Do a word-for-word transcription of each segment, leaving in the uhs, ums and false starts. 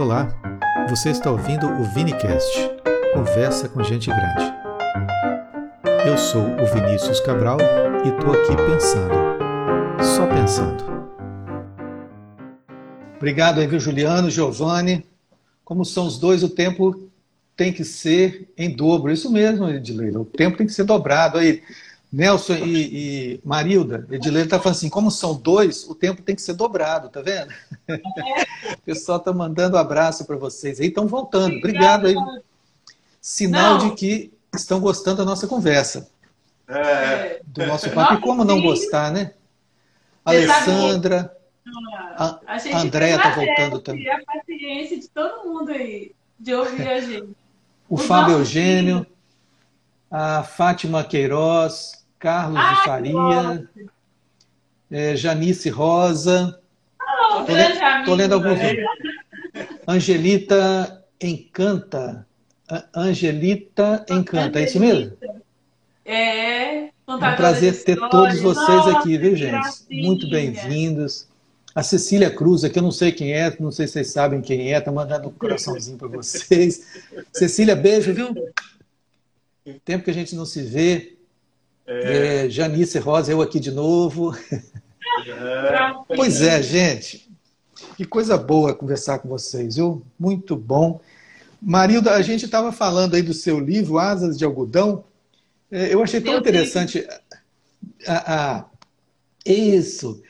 Olá, você está ouvindo o ViniCast, Conversa com Gente Grande. Eu sou o Vinícius Cabral e estou aqui pensando, só pensando. Obrigado aí, viu, Juliano, Giovanni. Como são os dois, o tempo tem que ser em dobro. Isso mesmo, Edileila, o tempo tem que ser dobrado. Aí, Nelson e, e Marilda, Edileila está falando assim, como são dois, o tempo tem que ser dobrado, tá vendo? É. O pessoal está mandando um abraço para vocês. Aí estão voltando. Obrigado, Obrigado aí. Sinal não. de que estão gostando da nossa conversa. É. Do nosso papo. E como não gostar, né? Alessandra, a, a gente Andréa está voltando também. A paciência de todo mundo aí, de ouvir a gente. O, o Fábio Eugênio, filho. A Fátima Queiroz, Carlos ah, de Faria, é, Janice Rosa. Estou oh, lendo, lendo alguns. Angelita Encanta. Angelita Encanta, é isso mesmo? É. É um prazer ter todos vocês aqui, viu, gente? Muito bem-vindos. A Cecília Cruz, que eu não sei quem é, não sei se vocês sabem quem é, está mandando um coraçãozinho para vocês. Cecília, beijo, viu? Tempo que a gente não se vê. É. É, Janice Rosa, eu aqui de novo. É. Pois é, gente. Que coisa boa conversar com vocês, viu? Muito bom. Marilda, a gente estava falando aí do seu livro, Asas de Algodão. Eu achei tão Meu interessante. A, a, isso.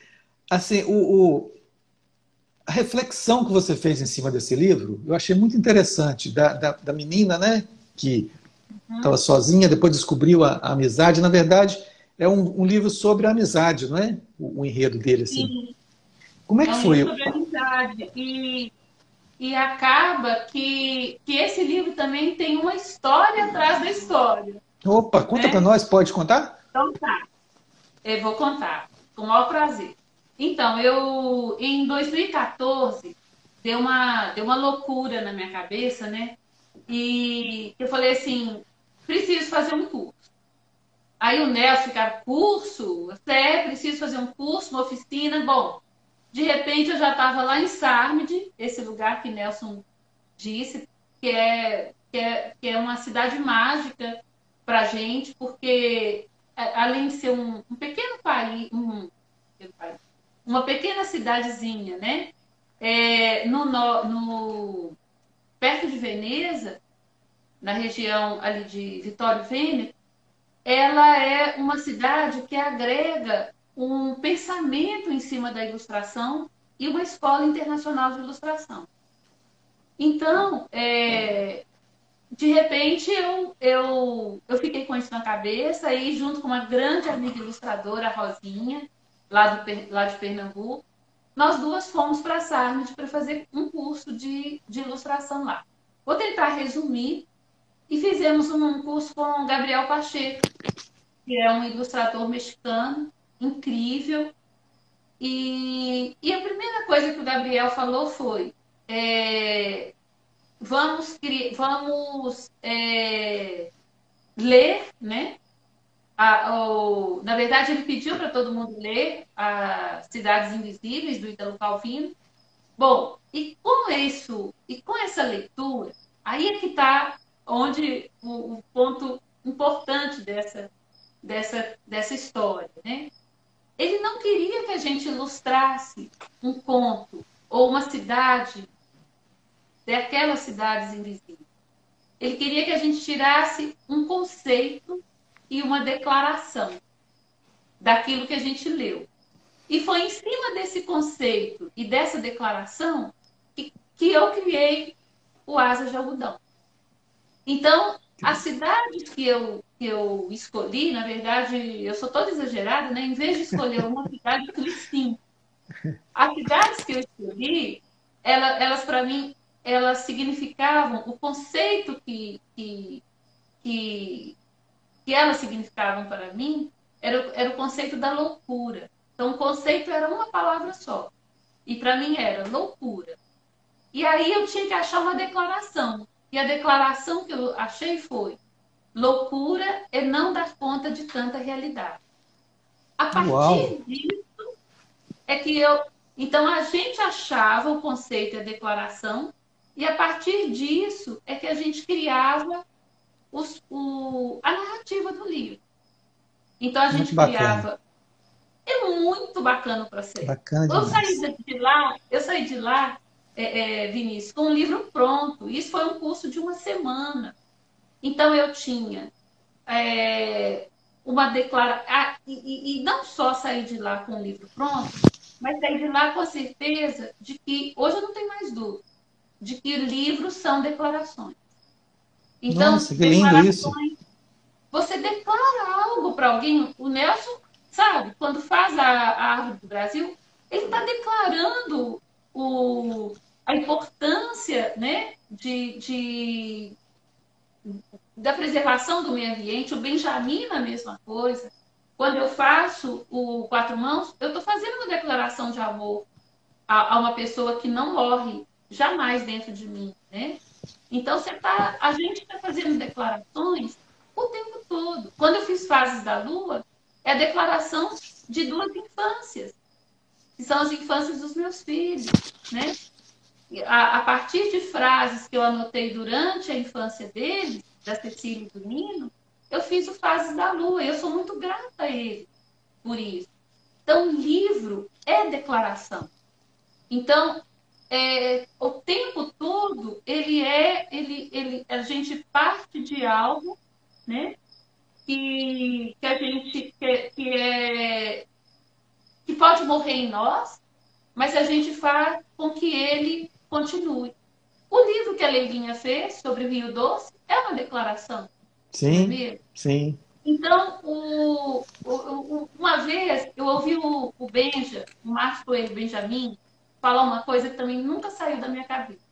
Assim, o, o, a reflexão que você fez em cima desse livro, eu achei muito interessante. Da, da, da menina, né? Que estava uhum. sozinha, depois descobriu a, a amizade. Na verdade, é um, um livro sobre a amizade, não é? O, o enredo dele, assim. Sim. Como é que é um foi? Livro sobre a amizade. E... E acaba que, que esse livro também tem uma história atrás da história. Opa, conta, né, para nós, pode contar? Então tá, eu vou contar, com o maior prazer. Então, eu em dois mil e quatorze, deu uma, deu uma loucura na minha cabeça, né? E eu falei assim, preciso fazer um curso. Aí o Nelson ficava, curso? Até preciso fazer um curso, uma oficina, bom... De repente, eu já estava lá em Sàrmede, esse lugar que Nelson disse, que é, que é, que é uma cidade mágica para a gente, porque, além de ser um, um pequeno país, um, uma pequena cidadezinha, né? É, no, no, perto de Veneza, na região ali de Vitório Vêneto, ela é uma cidade que agrega um pensamento em cima da ilustração e uma escola internacional de ilustração. Então, é, de repente, eu, eu, eu fiquei com isso na cabeça e, junto com uma grande amiga ilustradora, a Rosinha, lá, do, lá de Pernambuco, nós duas fomos para a Sàrmede para fazer um curso de, de ilustração lá. Vou tentar resumir. E fizemos um curso com o Gabriel Pacheco, que é um ilustrador mexicano, incrível, e, e a primeira coisa que o Gabriel falou foi é, vamos, vamos é, ler, né? A, o, na verdade, ele pediu para todo mundo ler a Cidades Invisíveis, do Italo Calvino. Bom, e com isso, e com essa leitura, aí é que está onde o, o ponto importante dessa, dessa, dessa história, né? Ele não queria que a gente ilustrasse um conto ou uma cidade daquelas cidades invisíveis. Ele queria que a gente tirasse um conceito e uma declaração daquilo que a gente leu. E foi em cima desse conceito e dessa declaração que, que eu criei o Asas de Algodão. Então, as cidades que eu... eu escolhi, na verdade, eu sou toda exagerada, né? Em vez de escolher uma cidade, eu escolhi cinco. As cidades que eu escolhi, elas, elas para mim, elas significavam o conceito que, que, que, que elas significavam para mim, era, era o conceito da loucura. Então, o conceito era uma palavra só. E para mim era loucura. E aí eu tinha que achar uma declaração. E a declaração que eu achei foi: loucura é não dar conta de tanta realidade. A partir Uau. disso é que eu... Então, a gente achava o conceito e a declaração E a partir disso é que a gente criava os, o, a narrativa do livro. Então, a gente muito criava... Bacana. É muito bacana o processo. Bacana eu saí de lá, eu saí de lá é, é, Vinícius, com um livro pronto. Isso foi um curso de uma semana. Então, eu tinha é, uma declaração... Ah, e, e, e não só saí de lá com o livro pronto, mas saí de lá com a certeza de que... Hoje eu não tenho mais dúvida. De que livros são declarações. Então, nossa, que lindo isso. Você declara algo para alguém. O Nelson, sabe, quando faz a, a Árvore do Brasil, ele está declarando o, a importância, né, de, de, da preservação do meio ambiente. O Benjamin, a mesma coisa. Quando eu faço o Quatro Mãos, eu estou fazendo uma declaração de amor a, a uma pessoa que não morre jamais dentro de mim, né? Então, você tá, a gente está fazendo declarações o tempo todo. Quando eu fiz Fases da Lua, é a declaração de duas infâncias, que são as infâncias dos meus filhos, né? A, a partir de frases que eu anotei durante a infância deles, da Cecília e do Nino, eu fiz o Fases da Lua. Eu sou muito grata a ele por isso. Então, livro é declaração. Então, É, o tempo todo ele é ele, ele, a gente parte de algo, né, que, que a gente que, que, é, que pode morrer em nós, mas a gente faz com que ele continue. O livro que a Leilinha fez sobre o Rio Doce é uma declaração. Sim, sim. Então, o, o, o, uma vez eu ouvi o, o Benja, o Marcos Coelho Benjamin, falar uma coisa que também nunca saiu da minha cabeça.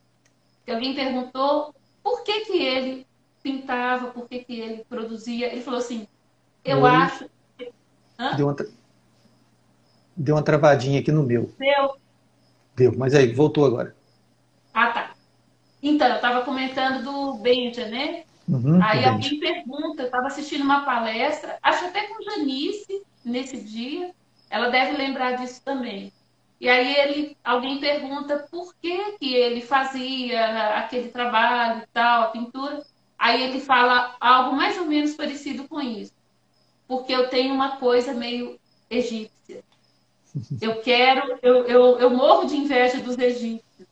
Que alguém perguntou por que que ele pintava, por que que ele produzia. Ele falou assim, eu Oi. acho... Que... Hã? Deu uma, tra... Deu uma travadinha aqui no meu. Deu? Deu, mas aí, voltou agora. Ah, tá. Então, eu estava comentando do Benja, né? Uhum, aí alguém pergunta, eu estava assistindo uma palestra, acho até com Janice, nesse dia, ela deve lembrar disso também. E aí ele, alguém pergunta por que que ele fazia aquele trabalho e tal, a pintura. Aí ele fala algo mais ou menos parecido com isso. Porque eu tenho uma coisa meio egípcia. Eu quero, eu, eu, eu morro de inveja dos egípcios.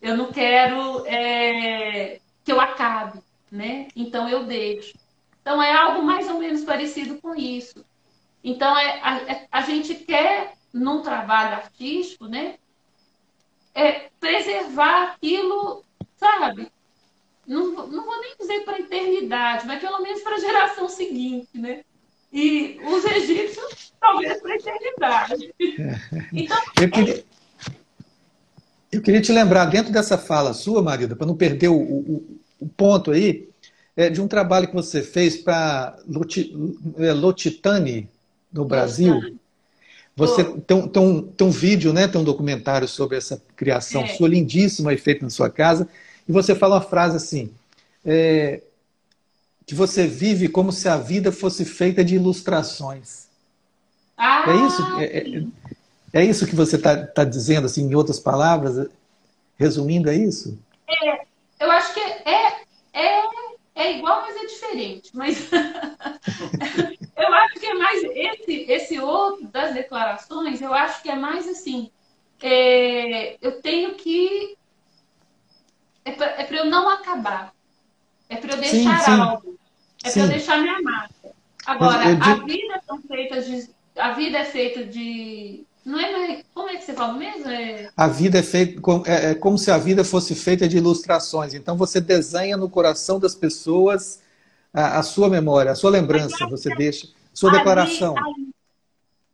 Eu não quero é, que eu acabe, né? Então eu deixo. Então é algo mais ou menos parecido com isso. Então é, a, a gente quer... num trabalho artístico, né? É preservar aquilo, sabe? Não, não vou nem dizer para a eternidade, mas pelo menos para a geração seguinte, né? E os egípcios, talvez para a eternidade. Então, eu, queria, eu queria te lembrar, dentro dessa fala sua, Marilda, para não perder o, o, o ponto aí, é, de um trabalho que você fez para L'Occitane, no Brasil. Lotitani. Você tem, tem, um, tem um vídeo, né? Tem um documentário sobre essa criação é. sua, lindíssima, e feita na sua casa. E você fala uma frase assim, é, que você vive como se a vida fosse feita de ilustrações. Ah, é isso? É, é, é isso que você está tá dizendo, assim, em outras palavras? Resumindo, é isso? É, eu acho que é, é, é igual, mas é diferente. Mas... eu acho que é mais esse, esse outro das declarações, eu acho que é mais assim, é, eu tenho que... É para é para eu não acabar. É para eu deixar sim, sim. algo. É para eu deixar minha marca. Agora, eu, eu, a, vida são feitas de, a vida é feita de... Não é, como é que você fala mesmo? É... A vida é feita... É, é como se a vida fosse feita de ilustrações. Então, você desenha no coração das pessoas... A, a sua memória, a sua lembrança, mas, você deixa, sua ali, declaração. Ali,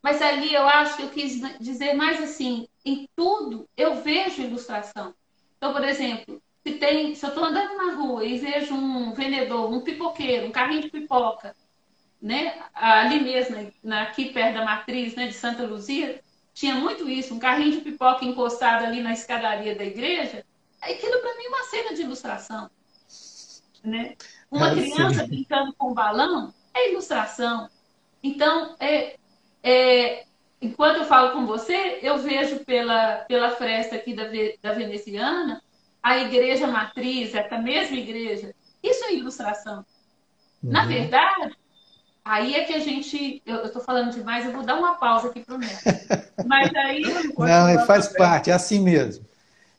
mas ali eu acho que eu quis dizer mais assim, em tudo eu vejo ilustração. Então, por exemplo, se, tem, se eu estou andando na rua e vejo um vendedor, um pipoqueiro, um carrinho de pipoca, né? Ali mesmo, na, aqui perto da matriz, né, de Santa Luzia, tinha muito isso, um carrinho de pipoca encostado ali na escadaria da igreja, aquilo para mim é uma cena de ilustração, né? Uma é criança sim. brincando com um balão é ilustração. Então, é, é, enquanto eu falo com você, eu vejo pela, pela fresta aqui da, da Veneziana a igreja matriz, essa mesma igreja. Isso é ilustração. Uhum. Na verdade, aí é que a gente... Eu estou falando demais, eu vou dar uma pausa aqui para o Nelson. Mas aí... Não, não faz parte, é assim mesmo.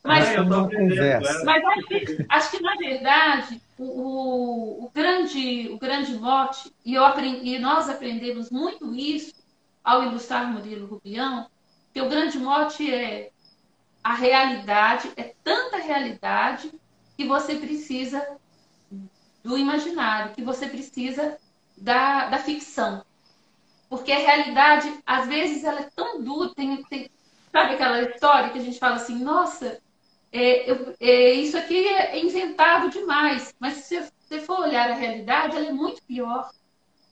Mas, Ai, eu tô conversa. Mas acho, acho que, na verdade, o, o, o, grande, o grande mote, e, eu aprendi, e nós aprendemos muito isso ao ilustrar Murilo Rubião, que o grande mote é a realidade, é tanta realidade que você precisa do imaginário, que você precisa da, da ficção. Porque a realidade, às vezes, ela é tão dura, tem, tem, sabe aquela história que a gente fala assim, nossa... É, eu, é, isso aqui é inventado demais, mas se você for olhar a realidade, ela é muito pior,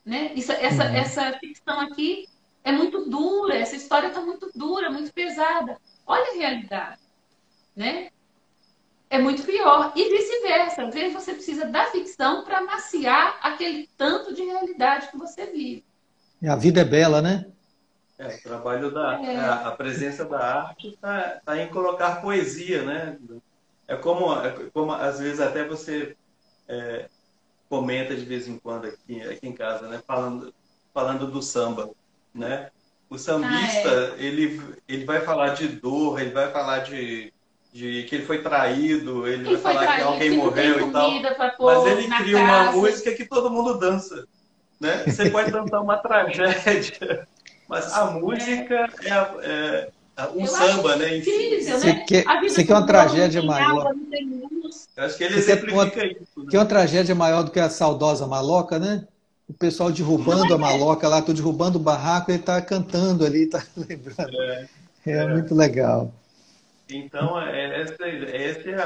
né? Isso, essa, uhum. essa ficção aqui é muito dura, essa história está muito dura, muito pesada. Olha a realidade, né? É muito pior. E vice-versa, às vezes você precisa da ficção para maciar aquele tanto de realidade que você vive. E a vida é bela, né? É, o trabalho da é. a, a presença da arte está tá em colocar poesia, né? É como, é como às vezes até você é, comenta de vez em quando aqui, aqui em casa, né? Falando, falando do samba, né? O sambista, ah, é. ele, ele vai falar de dor, ele vai falar de, de que ele foi traído, ele Quem vai falar traído, que alguém morreu e tal. Mas ele cria casa. uma música que todo mundo dança, né? Você pode dançar uma tragédia. Mas a música é, é, é um eu samba, né? Incrível, você né? quer, você quer uma tragédia maior. Eu acho que ele exemplifica isso. Né? Que é uma tragédia maior do que a saudosa maloca, né? O pessoal derrubando não, a maloca é. lá, tô derrubando o barraco, ele está cantando ali, está lembrando. É, é, é muito legal. Então, esse é, é,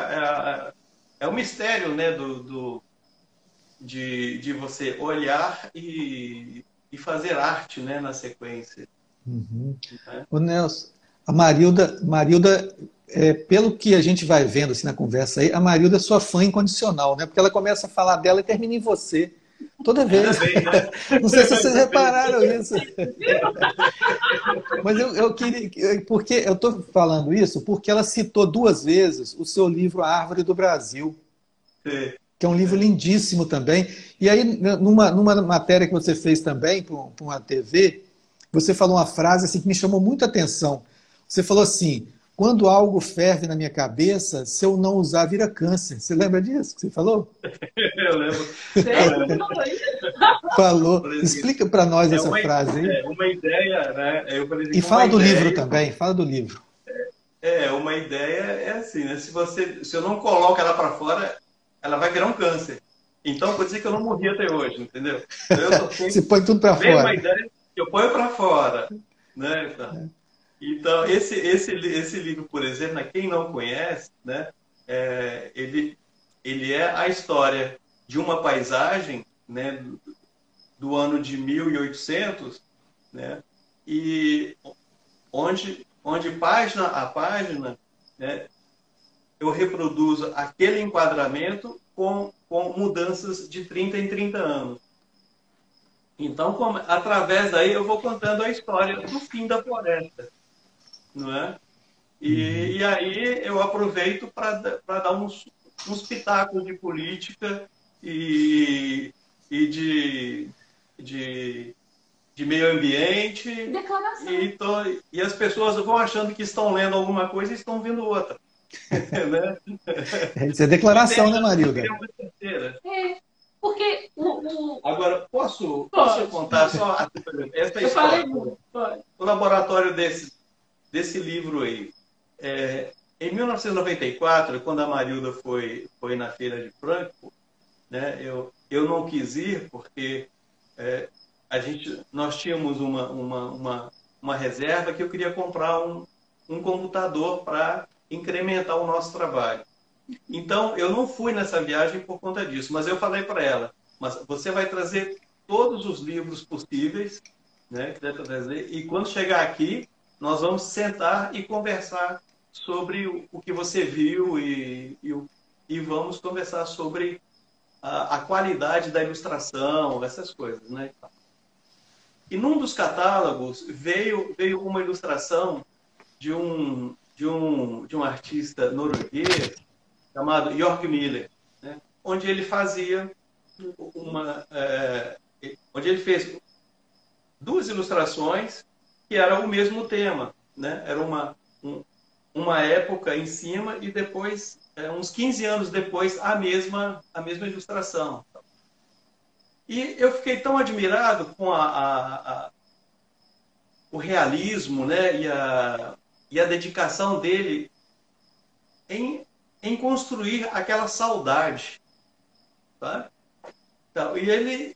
é, é um mistério, né? Do, do, de, de você olhar e... e fazer arte, né, na sequência. Uhum. Né? O Nelson, a Marilda, Marilda é, pelo que a gente vai vendo assim, na conversa aí, a Marilda é sua fã incondicional, né? Porque ela começa a falar dela e termina em você. Toda vez. Bem, né? Não sei se vocês repararam isso. Mas eu, eu queria... Porque eu estou falando isso porque ela citou duas vezes o seu livro A Árvore do Brasil. Sim. Que é um livro lindíssimo também. E aí, numa, numa matéria que você fez também, para uma T V, você falou uma frase assim, que me chamou muita atenção. Você falou assim, quando algo ferve na minha cabeça, se eu não usar, vira câncer. Você lembra disso que você falou? Eu lembro. Falou. Explica para nós é essa uma, frase aí. É uma ideia, né? Eu falei assim, e fala do ideia... livro também, fala do livro. É, uma ideia é assim, né? Se, você, se eu não coloco ela para fora... ela vai virar um câncer. Então, pode dizer que eu não morri até hoje, entendeu? Eu Você põe tudo para fora. Uma ideia, eu ponho para fora. Né? Então, então esse, esse, esse livro, por exemplo, né, quem não conhece, né, é, ele, ele é a história de uma paisagem, né, do, do ano de mil e oitocentos, né, e onde, onde página a página... né, eu reproduzo aquele enquadramento com, com mudanças de trinta em trinta anos. Então, como, através daí, eu vou contando a história do fim da floresta. Não é? E, e aí eu aproveito para dar uns, uns pitacos de política e, e de, de, de meio ambiente. E, tô, e as pessoas vão achando que estão lendo alguma coisa e estão vendo outra. Né? Isso é declaração, né, Marilda? É, porque o, o... Agora, posso, posso contar só essa eu história? Falei, o laboratório desse, desse livro aí. É, em mil novecentos e noventa e quatro, quando a Marilda foi, foi na Feira de Frankfurt, né, eu, eu não quis ir porque é, a gente, nós tínhamos uma, uma, uma, uma reserva que eu queria comprar um, um computador para incrementar o nosso trabalho. Então, eu não fui nessa viagem por conta disso, mas eu falei para ela, mas você vai trazer todos os livros possíveis, né, que deve trazer, e quando chegar aqui, nós vamos sentar e conversar sobre o, o que você viu e, e, e vamos conversar sobre a, a qualidade da ilustração, essas coisas, né? E num dos catálogos veio, veio uma ilustração de um De um, de um artista norueguês chamado Jörg Müller, né? onde ele fazia uma, é, onde ele fez duas ilustrações que eram o mesmo tema, né? Era uma um, uma época em cima e depois é, uns quinze anos depois a mesma a mesma ilustração. E eu fiquei tão admirado com a, a, a, o realismo, né? e, a, e a dedicação dele em, em construir aquela saudade. Tá? Então, e, ele,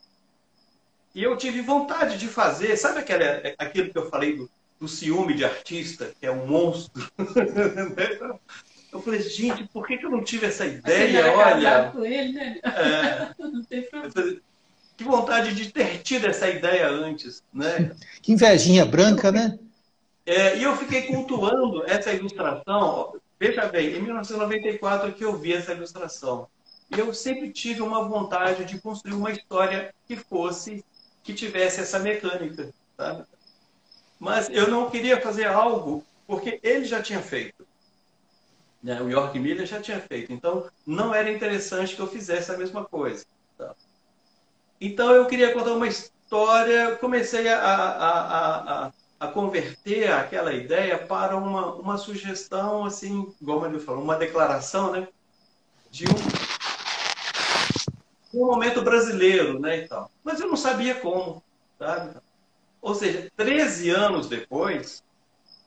e eu tive vontade de fazer... Sabe aquela, aquilo que eu falei do, do ciúme de artista, que é um monstro? Eu falei, gente, por que eu não tive essa ideia? Você olha, com ele, né? É, não tem problema. Que vontade de ter tido essa ideia antes, né? Que invejinha branca, né? É, e eu fiquei cultuando essa ilustração. Veja bem, em mil novecentos e noventa e quatro que eu vi essa ilustração. E eu sempre tive uma vontade de construir uma história que fosse, que tivesse essa mecânica, sabe? Mas eu não queria fazer algo, porque ele já tinha feito. Né? O Jörg Müller já tinha feito. Então, não era interessante que eu fizesse a mesma coisa, tá? Então, eu queria contar uma história, comecei a, a, a, a converter aquela ideia para uma, uma sugestão, assim, igual ele falou, uma declaração, né? De um, um momento brasileiro, né? E tal. Mas eu não sabia como, sabe? Ou seja, treze anos depois,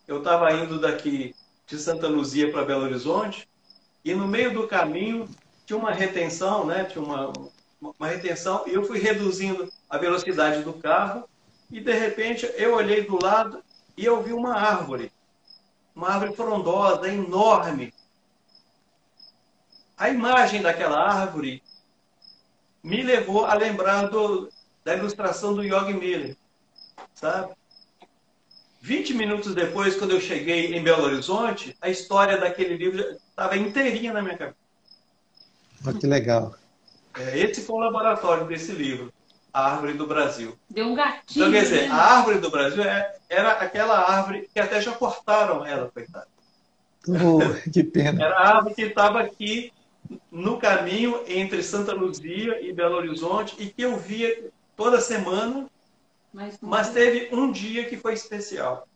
eu estava indo daqui de Santa Luzia para Belo Horizonte e no meio do caminho tinha uma retenção, né? Tinha uma... uma retenção, e eu fui reduzindo a velocidade do carro e, de repente, eu olhei do lado e eu vi uma árvore. Uma árvore frondosa, enorme. A imagem daquela árvore me levou a lembrar do, da ilustração do Jörg Müller, sabe? vinte minutos depois, quando eu cheguei em Belo Horizonte, a história daquele livro estava inteirinha na minha cabeça. Oh, que legal. Esse foi o laboratório desse livro, A Árvore do Brasil. Deu um gatinho. Então, quer dizer, né? A Árvore do Brasil era aquela árvore que até já cortaram ela, coitada. Oh, que pena. Era a árvore que estava aqui no caminho entre Santa Luzia e Belo Horizonte e que eu via toda semana, mas, mas teve um dia que foi especial.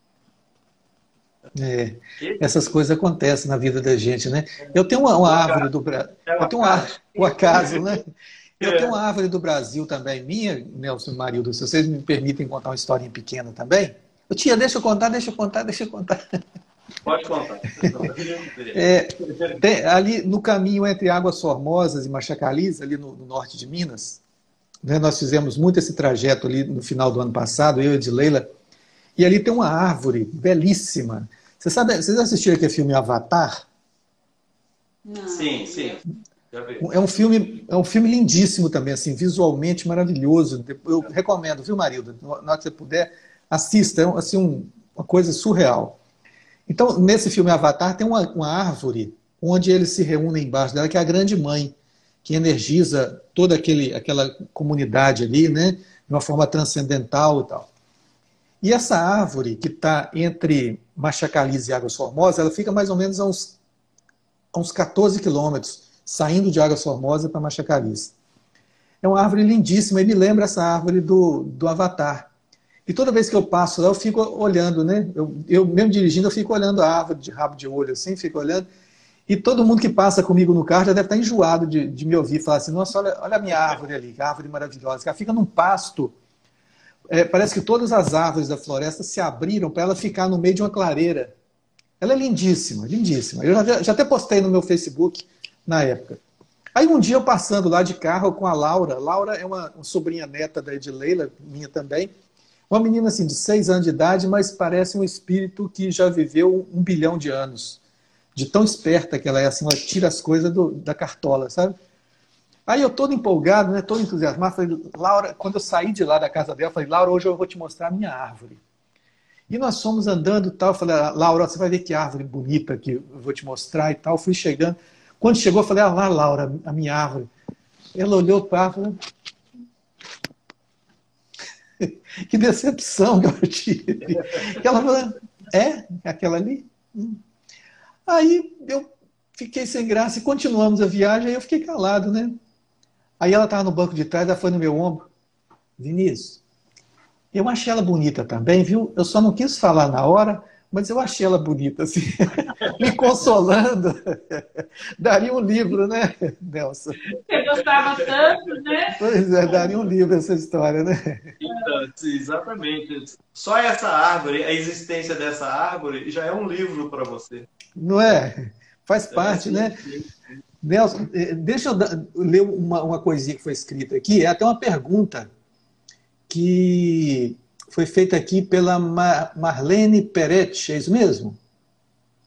É, essas coisas acontecem na vida da gente, né? Eu tenho uma, uma árvore do Brasil, eu tenho uma, o acaso, né? Eu tenho uma árvore do Brasil também, minha, Nelson e Marilda, se vocês me permitem contar uma historinha pequena também. Eu tinha, deixa eu contar, deixa eu contar, deixa eu contar. Pode contar. É, tem, ali no caminho entre Águas Formosas e Machacalis, ali no, no norte de Minas, né, nós fizemos muito esse trajeto ali no final do ano passado, eu e Edileila. E ali tem uma árvore belíssima. Você sabe, vocês assistiram aquele filme Avatar? Não. Sim, sim. Já vi. É um filme, é um filme lindíssimo também, assim, visualmente maravilhoso. Eu recomendo, viu, Marilda? Na hora que você puder, assista. É assim, um, uma coisa surreal. Então, nesse filme Avatar, tem uma, uma árvore onde eles se reúnem embaixo dela, que é a grande mãe, que energiza toda aquele, aquela comunidade ali, né? De uma forma transcendental e tal. E essa árvore que está entre Machacalis e Águas Formosas, ela fica mais ou menos a uns, a uns quatorze quilômetros, saindo de Águas Formosas para Machacalis. É uma árvore lindíssima e me lembra essa árvore do, do Avatar. E toda vez que eu passo lá, eu fico olhando, né? Eu, eu mesmo dirigindo, eu fico olhando a árvore de rabo de olho, assim, fico olhando. E todo mundo que passa comigo no carro já deve estar enjoado de, de me ouvir falar assim, nossa, olha, olha a minha árvore ali, que árvore maravilhosa, que ela fica num pasto. É, parece que todas as árvores da floresta se abriram para ela ficar no meio de uma clareira. Ela é lindíssima, lindíssima. Eu já, já até postei no meu Facebook na época. Aí um dia eu passando lá de carro com a Laura. Laura é uma, uma sobrinha neta da Edileila, minha também. Uma menina assim de seis anos de idade, mas parece um espírito que já viveu um bilhão de anos. De tão esperta que ela é, assim, ela tira as coisas do, da cartola, sabe? Aí eu todo empolgado, né, todo entusiasmado, falei, Laura, quando eu saí de lá da casa dela, falei, Laura, hoje eu vou te mostrar a minha árvore. E nós fomos andando e tal, falei, Laura, você vai ver que árvore bonita que eu vou te mostrar e tal. Fui chegando. Quando chegou, falei, ah lá, Laura, a minha árvore. Ela olhou para mim e falou, que decepção que eu tive. Ela falou, é? Aquela ali? Aí eu... fiquei sem graça e continuamos a viagem, aí eu fiquei calado, né? Aí ela estava no banco de trás, ela foi no meu ombro. Vinícius, eu achei ela bonita também, viu? Eu só não quis falar na hora, mas eu achei ela bonita, assim, me consolando. Daria um livro, né, Nelson? Você gostava tanto, né? Pois é, daria um livro essa história, né? Então, exatamente. Só essa árvore, a existência dessa árvore, já é um livro para você. Não é? Faz parte, é, né? Sim, sim. Nelson, deixa eu ler uma, uma coisinha que foi escrita aqui. É até uma pergunta que foi feita aqui pela Mar Marlene Peretti, é isso mesmo?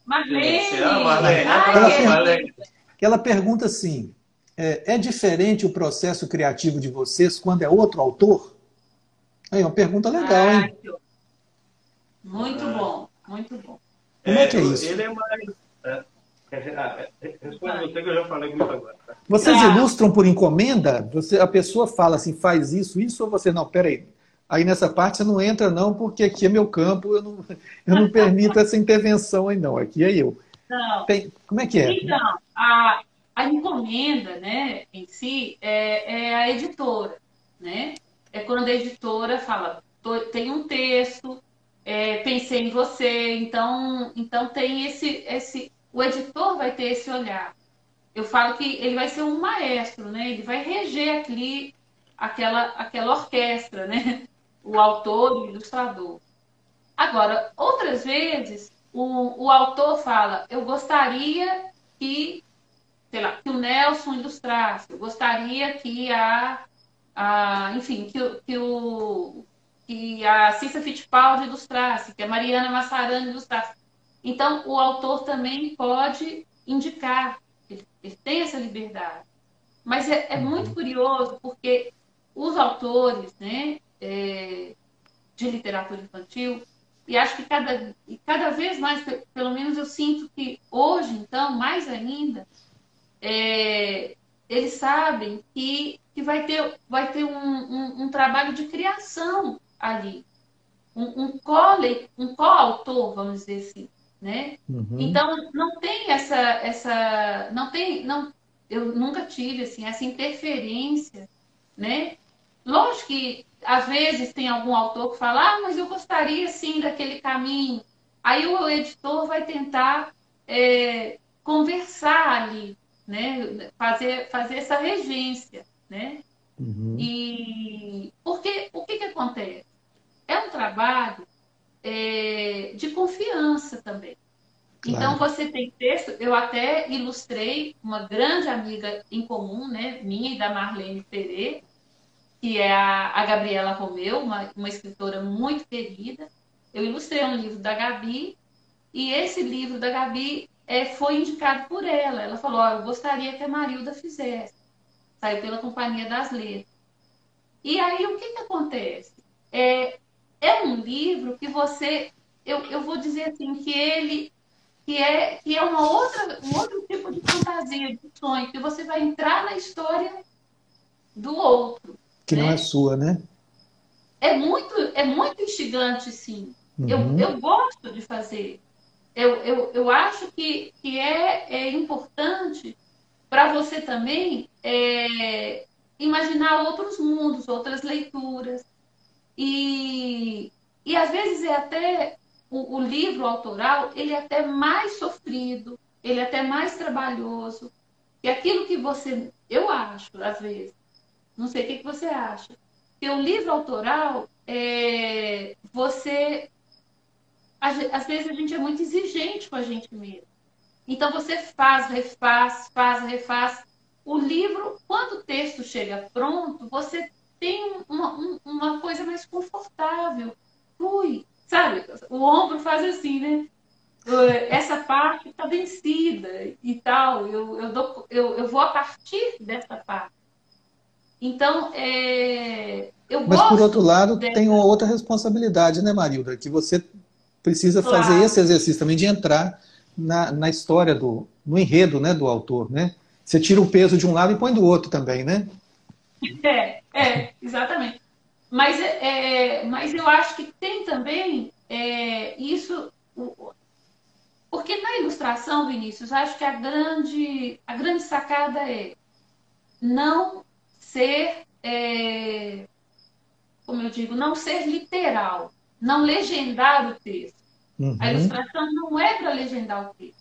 Marlene! Marlene. Ela, Marlene. ela pergunta assim, é, é diferente o processo criativo de vocês quando é outro autor? É uma pergunta legal, ah, hein? Muito bom, muito bom. Como é, é que é isso? Ele é mais... É. Responde você que eu já falei muito agora. Tá? Vocês é. ilustram por encomenda? Você, a pessoa fala assim, faz isso, isso, ou você, não, peraí, aí nessa parte você não entra não, porque aqui é meu campo, eu não, eu não permito essa intervenção aí não, aqui é eu. Não. Tem, como é que é? Então, a, a encomenda, né, em si, é, é a editora, né? É quando a editora fala, tem um texto, é, pensei em você, então, então tem esse... esse o editor vai ter esse olhar. Eu falo que ele vai ser um maestro, né? Ele vai reger aqui, aquela, aquela orquestra, né? O autor e o ilustrador. Agora, outras vezes, o, o autor fala, eu gostaria que, sei lá, que o Nelson ilustrasse, eu gostaria que a, a enfim, que, que, o, que a Cissa Fittipaldi ilustrasse, que a Mariana Massarani ilustrasse. Então, o autor também pode indicar, ele, ele tem essa liberdade. Mas é, é muito curioso, porque os autores, né, é, de literatura infantil, e acho que cada, cada vez mais, pelo menos eu sinto que hoje, então, mais ainda, é, eles sabem que, que vai ter, vai ter um, um, um trabalho de criação ali, um, um, cole, um coautor, vamos dizer assim. Né? Uhum. Então não tem essa, essa não tem, não, eu nunca tive assim, essa interferência, né? Lógico que às vezes tem algum autor que fala, ah, mas eu gostaria assim daquele caminho, aí o editor vai tentar é, conversar ali, né? fazer, fazer essa regência, né? Uhum. E porque o que que acontece? É um trabalho É, de confiança também. Claro. Então você tem texto, eu até ilustrei uma grande amiga em comum, né, minha e da Marlene Pereira, que é a, a Gabriela Romeu, uma, uma escritora muito querida. Eu ilustrei um livro da Gabi e esse livro da Gabi é, foi indicado por ela. Ela falou, oh, eu gostaria que a Marilda fizesse. Saiu pela Companhia das Letras. E aí o que que acontece? É... É um livro que você, eu, eu vou dizer assim, que ele que é, que é uma outra, um outro tipo de fantasia, de sonho, que você vai entrar na história do outro. Que né? não é sua, né? É muito, é muito instigante, sim. Uhum. Eu, eu gosto de fazer. Eu, eu, eu acho que, que é, é importante para você também é, imaginar outros mundos, outras leituras. E, e, às vezes, é até o, o livro autoral, ele é até mais sofrido, ele é até mais trabalhoso. E aquilo que você... Eu acho, às vezes. Não sei o que, que você acha. Porque o livro autoral, é, você... Às vezes, a gente é muito exigente com a gente mesmo. Então, você faz, refaz, faz, refaz. O livro, quando o texto chega pronto, você... tem uma, uma coisa mais confortável, flui, sabe? O ombro faz assim, né? Essa parte está vencida e tal, eu, eu, dou, eu, eu vou a partir dessa parte. Então, é, eu Mas, gosto por outro lado, dessa... tem uma outra responsabilidade, né, Marilda? Que você precisa claro. fazer esse exercício também de entrar na, na história, do, no enredo, né, do autor, né? Você tira o peso de um lado e põe do outro também, né? É, é, exatamente. Mas, é, mas eu acho que tem também é, isso... Porque na, ilustração, Vinícius, acho que a grande, a grande sacada é não ser, é, como eu digo, não ser literal, não legendar o texto. Uhum. A ilustração não é para legendar o texto.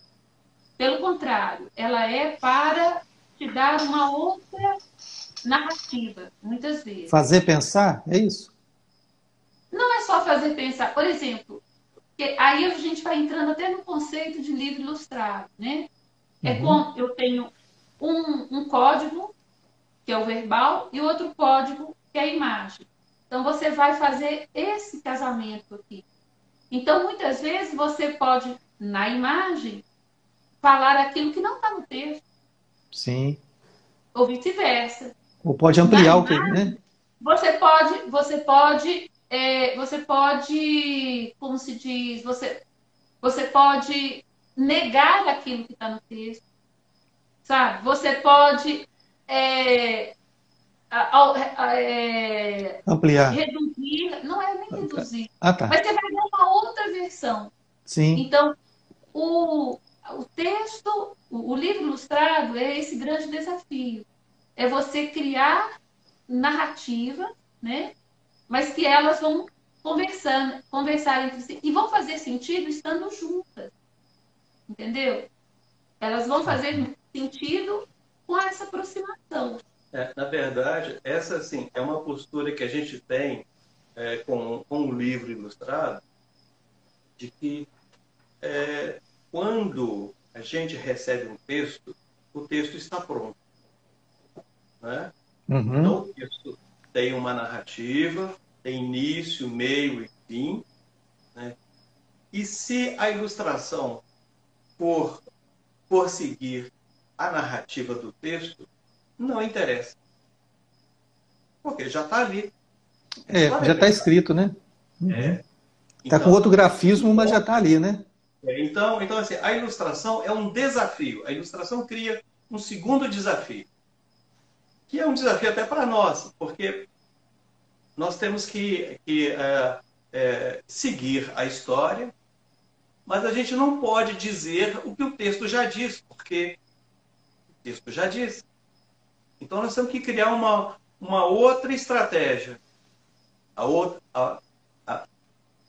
Pelo contrário, ela é para te dar uma outra narrativa, muitas vezes. Fazer pensar, é isso? Não é só fazer pensar. Por exemplo, aí a gente vai entrando até no conceito de livro ilustrado, né? Uhum. É como eu tenho um, um código, que é o verbal, e outro código, que é a imagem. Então, você vai fazer esse casamento aqui. Então, muitas vezes, você pode, na imagem, falar aquilo que não está no texto. Sim. Ou vice-versa. Ou pode ampliar o texto, né? Você pode, você pode, é, você pode, como se diz, você, você pode negar aquilo que está no texto, sabe? Você pode é, a, a, é, ampliar, reduzir, não é nem reduzir, ah, tá. Mas você vai dar uma outra versão. Sim. Então, o O texto, o livro ilustrado é esse grande desafio. É você criar narrativa, né? Mas que elas vão conversando, conversar entre si e vão fazer sentido estando juntas. Entendeu? Elas vão fazer sentido com essa aproximação. É, na verdade, essa assim, é uma postura que a gente tem é, com, com o livro ilustrado, de que... É, quando a gente recebe um texto, o texto está pronto. Né? Uhum. Então, o texto tem uma narrativa, tem início, meio e fim. Né? E se a ilustração for, for seguir a narrativa do texto, não interessa. Porque já está ali. É, já está escrito, né? Está é. Então, com outro grafismo, mas já está ali, né? Então, então assim, a ilustração é um desafio. A ilustração cria um segundo desafio, que é um desafio até para nós, porque nós temos que, que é, é, seguir a história, mas a gente não pode dizer o que o texto já diz, porque o texto já diz. Então, nós temos que criar uma, uma outra estratégia. A outra... A,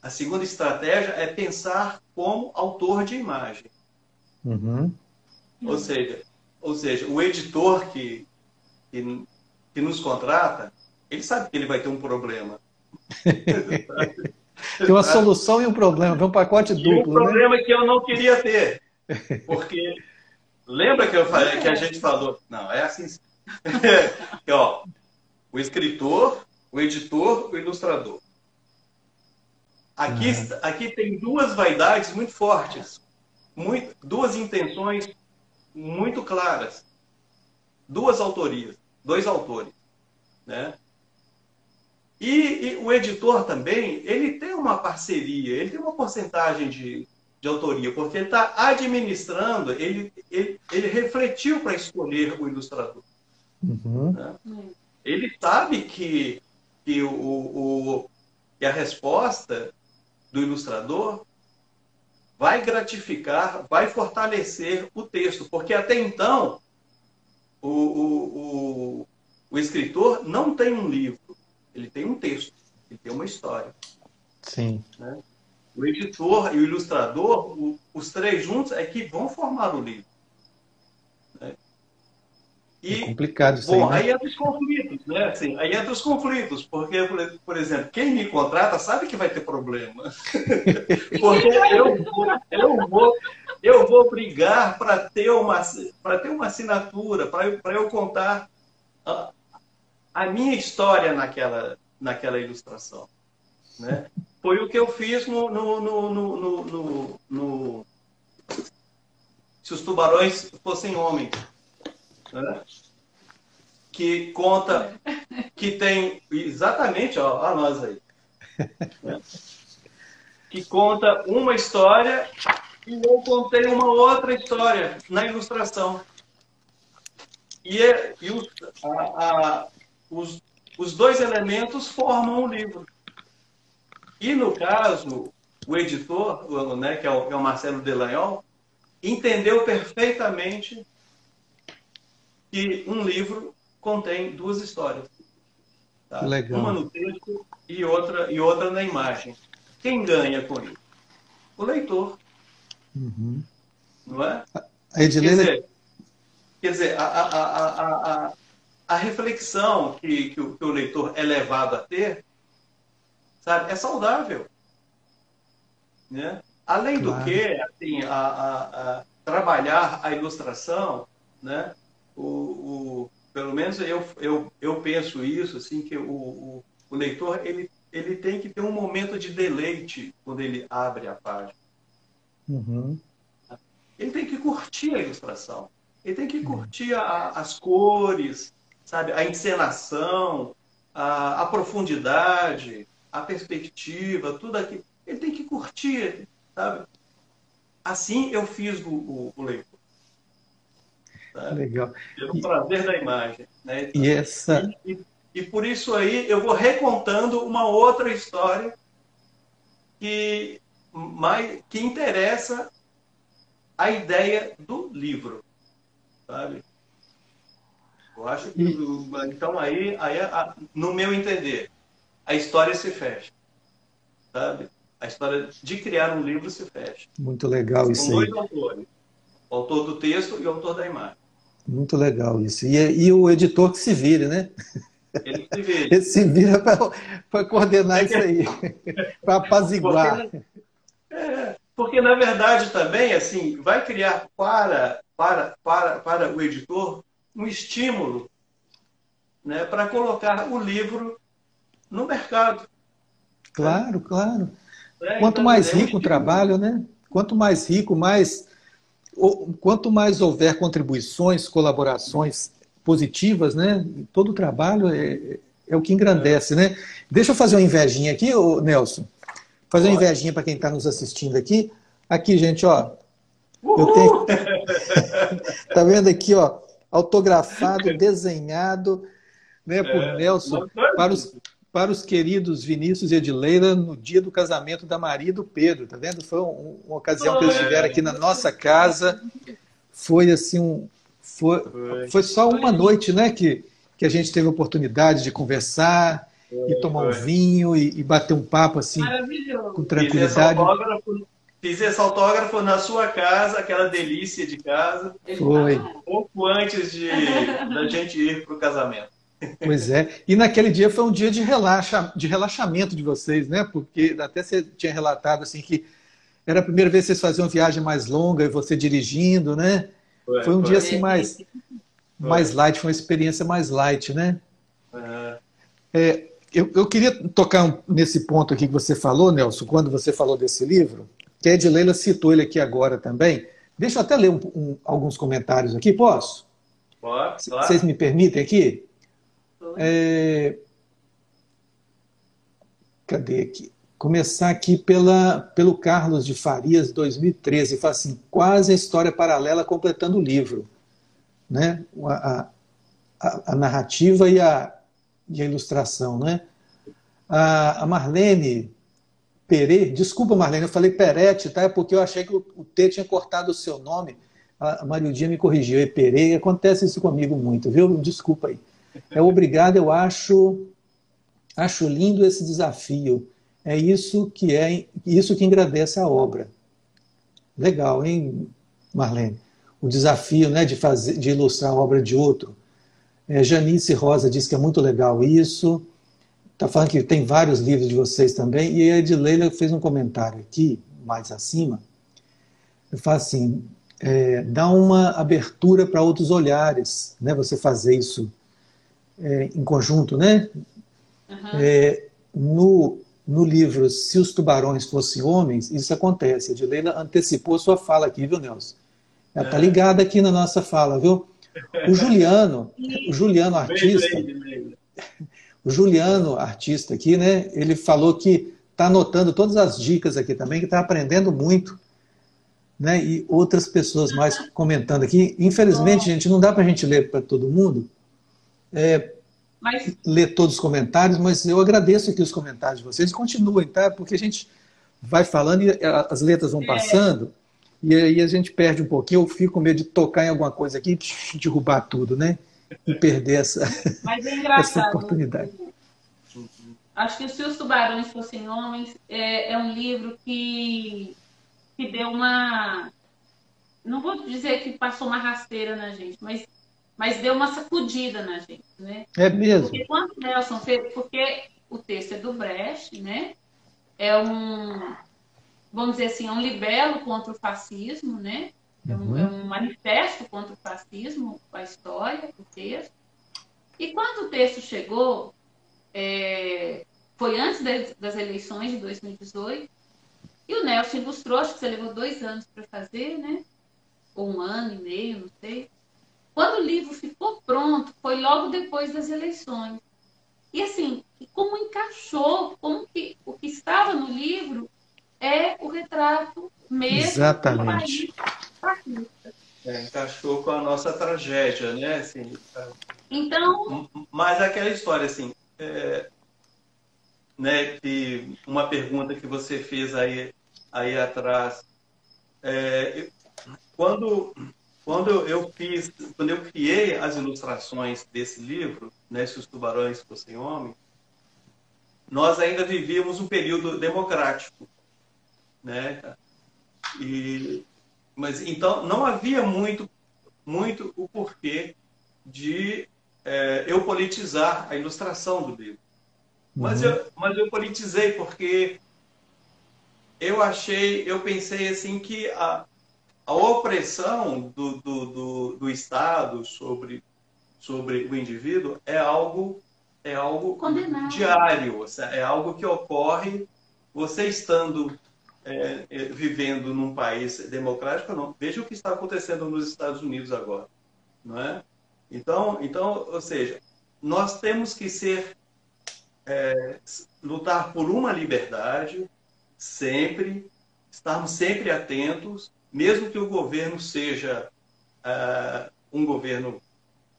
A segunda estratégia é pensar como autor de imagem. Uhum. Ou seja, ou seja, o editor que, que, que nos contrata, ele sabe que ele vai ter um problema. Tem uma solução e um problema, tem um pacote duplo. E um problema, né? Que eu não queria ter. Porque, lembra que, eu falei, que a gente falou... Não, é assim. Que, ó, o escritor, o editor, o ilustrador. Aqui, uhum. Aqui tem duas vaidades muito fortes, muito, duas intenções muito claras, duas autorias, dois autores. Né? E, e o editor também, ele tem uma parceria, ele tem uma porcentagem de, de autoria, porque ele está administrando, ele, ele, ele refletiu para escolher o ilustrador. Uhum. Né? Uhum. Ele sabe que, que o, o, que a resposta... do ilustrador, vai gratificar, vai fortalecer o texto. Porque até então, o, o, o, o escritor não tem um livro, ele tem um texto, ele tem uma história. Sim. Né? O editor e o ilustrador, o, os três juntos, é que vão formar o livro. Né? E, é complicado isso aí. Bom, né? Aí entra os conflitos, né? Assim, aí entra os conflitos, porque, por exemplo, quem me contrata sabe que vai ter problema. Porque eu vou, eu vou, eu vou brigar para ter uma, para ter uma assinatura, para eu, eu contar a, a minha história naquela, naquela ilustração. Né? Foi o que eu fiz no, no, no, no, no, no Se os Tubarões Fossem Homens. Né? Que conta, que tem exatamente, ó, a nós aí, né? Que conta uma história e eu contei uma outra história na ilustração e, é, e o, a, a, os, os dois elementos formam um livro. E no caso, o editor, né, que é o, é o Marcelo Delanhol, entendeu perfeitamente que um livro contém duas histórias. Tá? Legal. Uma no texto e outra, e outra na imagem. Quem ganha com isso? O leitor. Uhum. Não é? A Edileila... Quer dizer, quer dizer a, a, a, a, a reflexão que, que, o, que o leitor é levado a ter, sabe, é saudável. Né? Além claro. do que, assim, a, a, a trabalhar a ilustração, né? o, o, pelo menos eu, eu, eu penso isso, assim, que o, o, o leitor ele, ele tem que ter um momento de deleite quando ele abre a página. Uhum. Ele tem que curtir a ilustração, ele tem que curtir a, as cores, sabe? A encenação, a, a profundidade, a perspectiva, tudo aquilo. Ele tem que curtir, sabe? Assim eu fiz o, o, o leitor. Sabe? Legal. Pelo e, prazer da imagem. Né? Então, e, essa... e, e por isso aí eu vou recontando uma outra história que, mais, que interessa a ideia do livro. Sabe? Eu acho que... E... Então aí, aí no meu entender, a história se fecha. Sabe? A história de criar um livro se fecha. Muito legal isso aí. São dois autores. O autor do texto e o autor da imagem. Muito legal isso. E, e o editor que se vire, né? Ele se vira. Ele se vira para coordenar isso aí. Para apaziguar. Porque, é, porque, na verdade, também, assim, vai criar para, para, para, para o editor um estímulo, né, para colocar o livro no mercado. Claro, claro. É, quanto então, mais é rico o trabalho, né? Quanto mais rico, mais... Quanto mais houver contribuições, colaborações positivas, né? Todo o trabalho é, é o que engrandece, é. né? Deixa eu fazer uma invejinha aqui, ô, Nelson. Fazer Olha. uma invejinha para quem está nos assistindo aqui. Aqui, gente, ó. Uhul! Eu tenho... Tá vendo aqui, ó? Autografado, desenhado, né, por é, Nelson para os... para os queridos Vinícius e Edileila no dia do casamento da Maria e do Pedro, tá vendo? Foi um, uma ocasião que eles tiveram aqui na nossa casa. Foi assim, um, foi, foi só uma noite, né, que, que a gente teve a oportunidade de conversar e tomar um vinho e, e bater um papo assim, com tranquilidade. Fiz esse autógrafo na sua casa, aquela delícia de casa. Foi. Um pouco antes de, da gente ir para o casamento. Pois é. E naquele dia foi um dia de, relaxa, de relaxamento de vocês, né? Porque até você tinha relatado assim que era a primeira vez que vocês faziam uma viagem mais longa e você dirigindo, né? Foi, foi um foi. dia assim mais, mais light, foi uma experiência mais light, né? Uhum. É, eu, eu queria tocar nesse ponto aqui que você falou, Nelson, quando você falou desse livro, que a Edileila citou ele aqui agora também. Deixa eu até ler um, um, alguns comentários aqui, posso? Pode, claro. Vocês me permitem aqui? É... Cadê aqui? Começar aqui pela, pelo Carlos de Farias, dois mil e treze. Fala assim, quase a história paralela completando o livro. Né? A, a, a narrativa e a, e a ilustração. Né? A, a Marlene Perê, desculpa Marlene, eu falei Peretti, tá? É porque eu achei que o, o T tinha cortado o seu nome. A, a Marildinha me corrigiu, é Perê. Acontece isso comigo muito, viu? Desculpa aí. É obrigado, eu acho, acho lindo esse desafio. É isso que é isso que engrandece a obra. Legal, hein, Marlene? O desafio, né, de fazer, de ilustrar a obra de outro. É, Janice Rosa diz que é muito legal isso. Está falando que tem vários livros de vocês também. E a Edileila fez um comentário aqui, mais acima. Ele fala assim, é, dá uma abertura para outros olhares, né, você fazer isso. É, em conjunto, né? Uhum. É, no, no livro Se os Tubarões Fossem Homens, isso acontece. A Edileila antecipou sua fala aqui, viu, Nelson? Ela está é. ligada aqui na nossa fala, viu? O Juliano, o Juliano artista, o Juliano artista aqui, né? Ele falou que está anotando todas as dicas aqui também, que está aprendendo muito, né? E outras pessoas mais comentando aqui. Infelizmente, gente, não dá para a gente ler para todo mundo. É, mas... ler todos os comentários, mas eu agradeço aqui os comentários de vocês. Continuem, tá? Porque a gente vai falando e as letras vão passando E aí a gente perde um pouquinho, eu fico com medo de tocar em alguma coisa aqui e derrubar tudo, né? E perder essa, Mas é essa oportunidade. Acho que Se os Tubarões Fossem Homens é, é um livro que, que deu uma... Não vou dizer que passou uma rasteira na gente, mas, mas deu uma sacudida na gente, né? É mesmo. Porque quando Nelson fez... Porque o texto é do Brecht, né? É um... Vamos dizer assim, é um libelo contra o fascismo, né? É um, é um manifesto contra o fascismo, a história, o texto. E quando o texto chegou, é, foi antes de, das eleições de dois mil e dezoito, e o Nelson ilustrou, acho que você levou dois anos para fazer, né? Ou um ano e meio, não sei. Quando o livro ficou pronto, foi logo depois das eleições. E assim, como encaixou, como que o que estava no livro é o retrato mesmo. Exatamente. Do país fascista. É, encaixou com a nossa tragédia, né? Assim, então... Mas aquela história, assim, é, né, que uma pergunta que você fez aí, aí atrás, é, quando, quando, eu fiz, quando eu criei as ilustrações desse livro, né, Se os Tubarões Fossem Homens, nós ainda vivíamos um período democrático. Né? E, mas então não havia muito, muito o porquê de é, eu politizar a ilustração do livro. Uhum. Mas, eu, mas eu politizei porque eu achei, eu pensei assim que a, a opressão do, do, do, do Estado sobre, sobre o indivíduo é algo, é algo diário, é algo que ocorre você estando... É, é, vivendo num país democrático, não. Veja o que está acontecendo nos Estados Unidos agora, não é? Então, então, ou seja, nós temos que ser é, lutar por uma liberdade sempre, estarmos sempre atentos, mesmo que o governo seja ah, um governo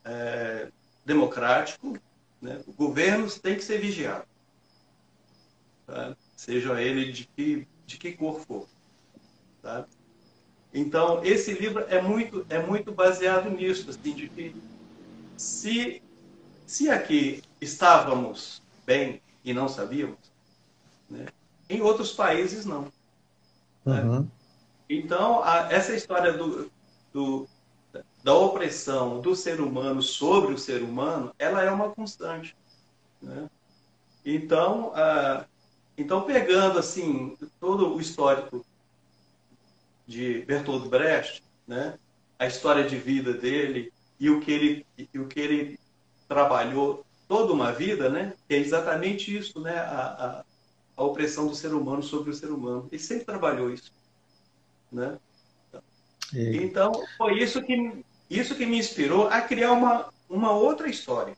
ah, democrático, né? O governo tem que ser vigiado, tá? Seja ele de que de que cor for, tá? Então esse livro é muito é muito baseado nisso, assim, de que se se aqui estávamos bem e não sabíamos, né, em outros países não, né? Uhum. Então a, essa história do, do da opressão do ser humano sobre o ser humano, ela é uma constante, né? Então a Então, pegando assim, todo o histórico de Bertolt Brecht, né? A história de vida dele e o que ele, e o que ele trabalhou toda uma vida, né? É exatamente isso, né? A, a, a opressão do ser humano sobre o ser humano. Ele sempre trabalhou isso, né? E... Então, foi isso que, isso que me inspirou a criar uma, uma outra história.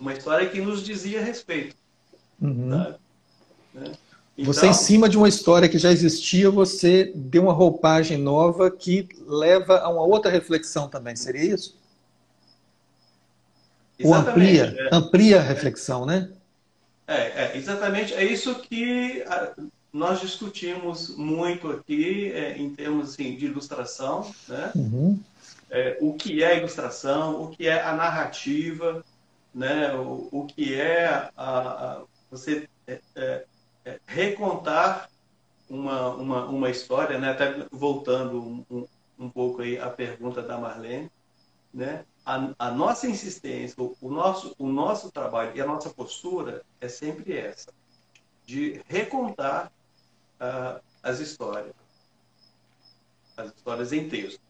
Uma história que nos dizia respeito. Uhum. Então, você, em cima de uma história que já existia, você deu uma roupagem nova que leva a uma outra reflexão também, seria isso? Ou amplia, é. amplia a reflexão, é. né? É, é, exatamente, é isso que nós discutimos muito aqui, é, em termos assim, de ilustração, né? Uhum. É, o que é ilustração, o que é a narrativa, né? o, o que é a, a você é, é, é, recontar uma, uma, uma história, né? Até voltando um, um pouco aí à pergunta da Marlene, né? a, a nossa insistência, o, o, nosso, o nosso trabalho e a nossa postura é sempre essa, de recontar uh, as histórias, as histórias em texto.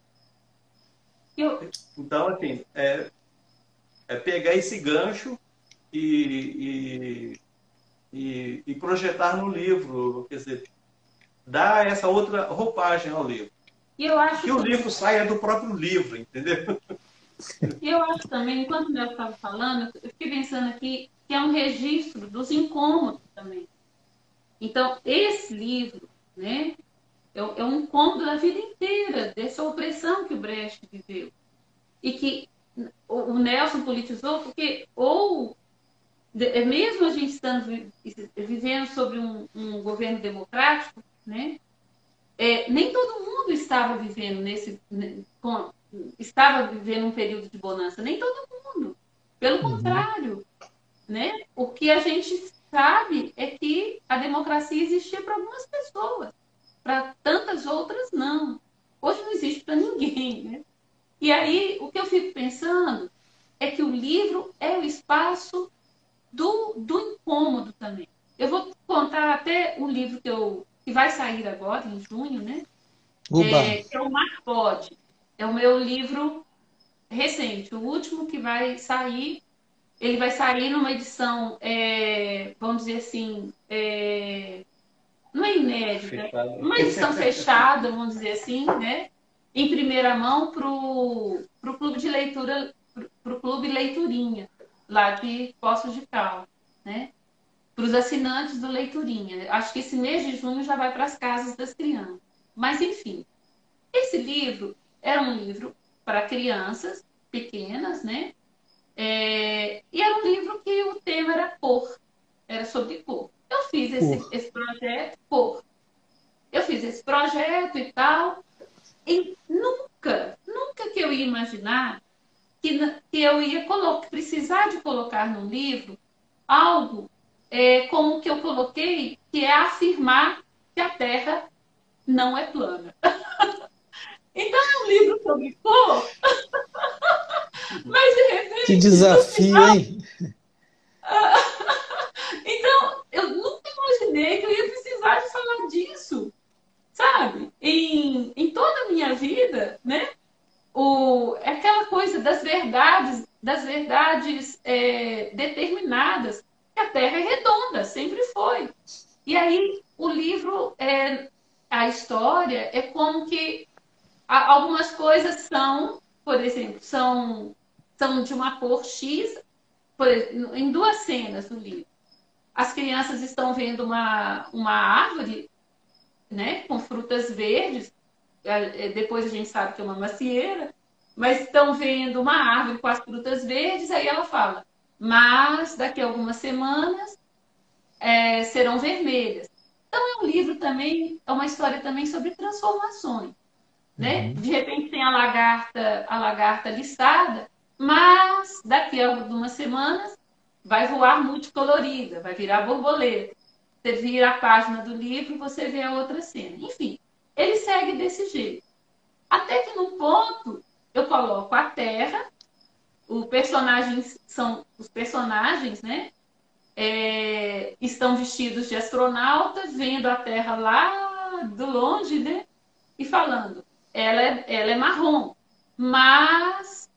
Eu... Então, assim, é, é pegar esse gancho e... e E, e projetar no livro, quer dizer, dar essa outra roupagem ao livro. E eu acho que, que o livro saia do próprio livro, entendeu? E eu acho também, enquanto o Nelson estava falando, eu fiquei pensando aqui que é um registro dos incômodos também. Então, esse livro, né, é, é um incômodo da vida inteira, dessa opressão que o Brecht viveu. E que o, o Nelson politizou porque ou... mesmo a gente estando vivendo sobre um, um governo democrático, né? é, nem todo mundo estava vivendo nesse com, estava vivendo um período de bonança, nem todo mundo. Pelo contrário, né? O que a gente sabe é que a democracia existia para algumas pessoas, para tantas outras não. Hoje não existe para ninguém, né? E aí, o que eu fico pensando é que o livro é o espaço do, do incômodo também. Eu vou contar até um livro que, eu, que vai sair agora, em junho, né? É, que é o Mar Pode. É o meu livro recente, o último que vai sair. Ele vai sair numa edição, é, vamos dizer assim, é, não é inédita, fechado. Uma edição fechada, vamos dizer assim, né? Em primeira mão para o clube de leitura, para o clube Leiturinha, lá de Poços de Cala, né? Para os assinantes do Leiturinha. Acho que esse mês de junho já vai para as casas das crianças. Mas, enfim, esse livro era um livro para crianças pequenas, né? É, e era um livro que o tema era cor, era sobre cor. Eu fiz esse, esse projeto cor. Eu fiz esse projeto e tal, e nunca, nunca que eu ia imaginar que, que eu ia colocar, precisar de colocar no livro algo é, como o que eu coloquei, que é afirmar que a Terra não é plana. Então é um livro sobre cor. Mas de repente, que desafio, hein? Então, eu nunca imaginei que eu ia precisar de falar disso, sabe? Em, em toda a minha vida, né? O, aquela coisa das verdades, das verdades é, determinadas, que a Terra é redonda, sempre foi. E aí, o livro, é, a história, é como que algumas coisas são... Por exemplo, são, são de uma cor X, por, em duas cenas do livro. As crianças estão vendo uma, uma árvore, né, com frutas verdes, depois a gente sabe que é uma macieira, mas estão vendo uma árvore com as frutas verdes, aí ela fala, mas daqui a algumas semanas é, serão vermelhas. Então é um livro também, é uma história também sobre transformações. Né? De repente tem a lagarta, a lagarta liçada, mas daqui a algumas semanas vai voar multicolorida, vai virar borboleta. Você vira a página do livro e você vê a outra cena. Enfim, ele segue desse jeito. Até que num ponto eu coloco a Terra, o personagem, são, os personagens, né, é, estão vestidos de astronauta, vendo a Terra lá do longe, né, e falando. Ela é, ela é marrom, mas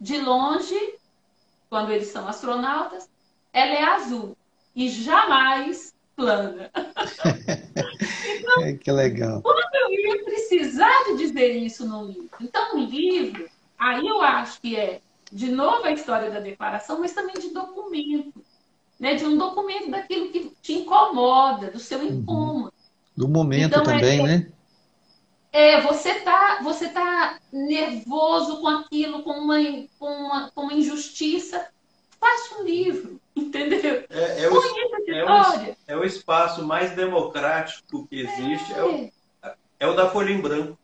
de longe, quando eles são astronautas, ela é azul e jamais plana. Então, é, que legal. Quando eu ia precisar de dizer isso no livro? Então, o livro, aí eu acho que é, de novo, a história da declaração, mas também de documento, né? De um documento daquilo que te incomoda, do seu incômodo. Uhum. Do momento então, também, é, né? É, você tá, você tá nervoso com aquilo, com uma, com uma, com uma injustiça. Faça um livro, entendeu? É, é, o, é, o, é o espaço mais democrático que existe, é, é, o, é o da folha em branco.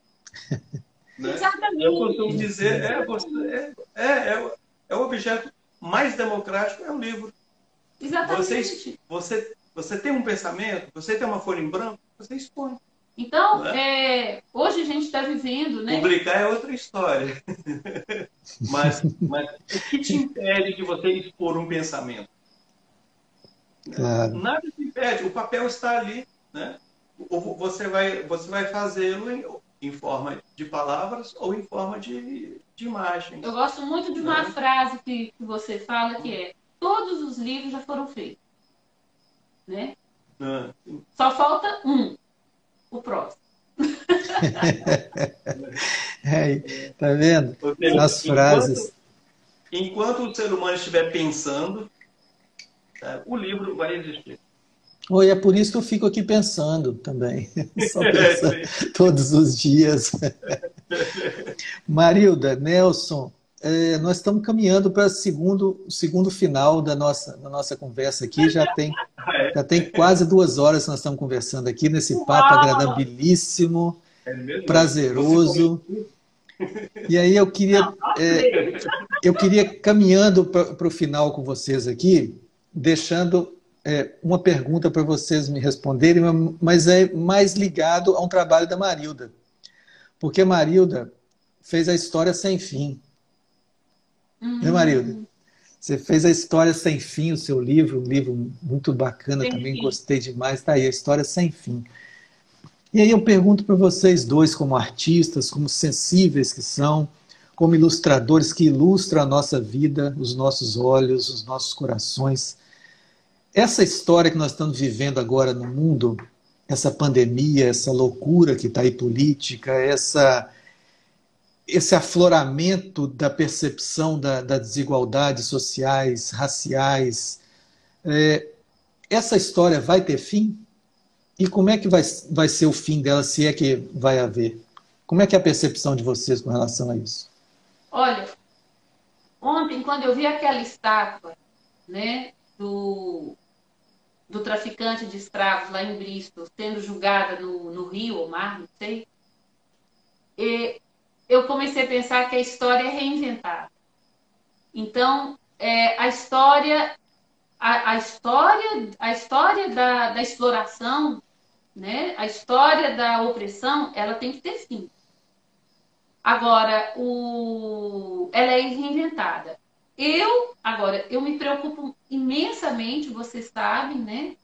Né? Exatamente. Eu costumo dizer, é, é, é, é, o, é o objeto mais democrático, é um livro. Exatamente. Você, você, você tem um pensamento, você tem uma folha em branco, você expõe. Então, é? É, hoje a gente está vivendo, né? Publicar é outra história. Mas, mas o que te impede de você expor um pensamento? Claro. Nada te impede. O papel está ali, né? Ou você vai, você vai fazê-lo em, em forma de palavras ou em forma de, de imagens. Eu gosto muito de uma é. frase que, que você fala, que é: todos os livros já foram feitos, né? Ah, só falta um. O próximo. É, tá vendo? Seja, as enquanto, frases. Enquanto o ser humano estiver pensando, tá, o livro vai existir. Oh, é por isso que eu fico aqui pensando também. Só pensando todos os dias. Marilda, Nelson, é, nós estamos caminhando para o segundo, segundo final da nossa, da nossa conversa aqui. Já tem, já tem quase duas horas que nós estamos conversando aqui nesse papo agradabilíssimo, é prazeroso. E aí eu queria, é, eu queria caminhando para o final com vocês aqui, deixando é, uma pergunta para vocês me responderem, mas é mais ligado a um trabalho da Marilda. Porque a Marilda fez a História Sem Fim. Uhum. Né, Marilda? Você fez a História Sem Fim, o seu livro, um livro muito bacana Sem também, fim. Gostei demais. Está aí, a História Sem Fim. E aí eu pergunto para vocês dois, como artistas, como sensíveis que são, como ilustradores que ilustram a nossa vida, os nossos olhos, os nossos corações. Essa história que nós estamos vivendo agora no mundo, essa pandemia, essa loucura que está aí política, essa, esse afloramento da percepção da, da desigualdades sociais, raciais, é, essa história vai ter fim? E como é que vai, vai ser o fim dela, se é que vai haver? Como é que é a percepção de vocês com relação a isso? Olha, ontem, quando eu vi aquela estátua, né, do, do traficante de escravos lá em Bristol, sendo julgada no, no rio ou mar, não sei, e eu comecei a pensar que a história é reinventada. Então, é, a história... A, a história, a história da, da exploração, né? A história da opressão, ela tem que ter fim. Agora, o... ela é reinventada. Eu, agora, eu me preocupo imensamente, vocês sabem, né?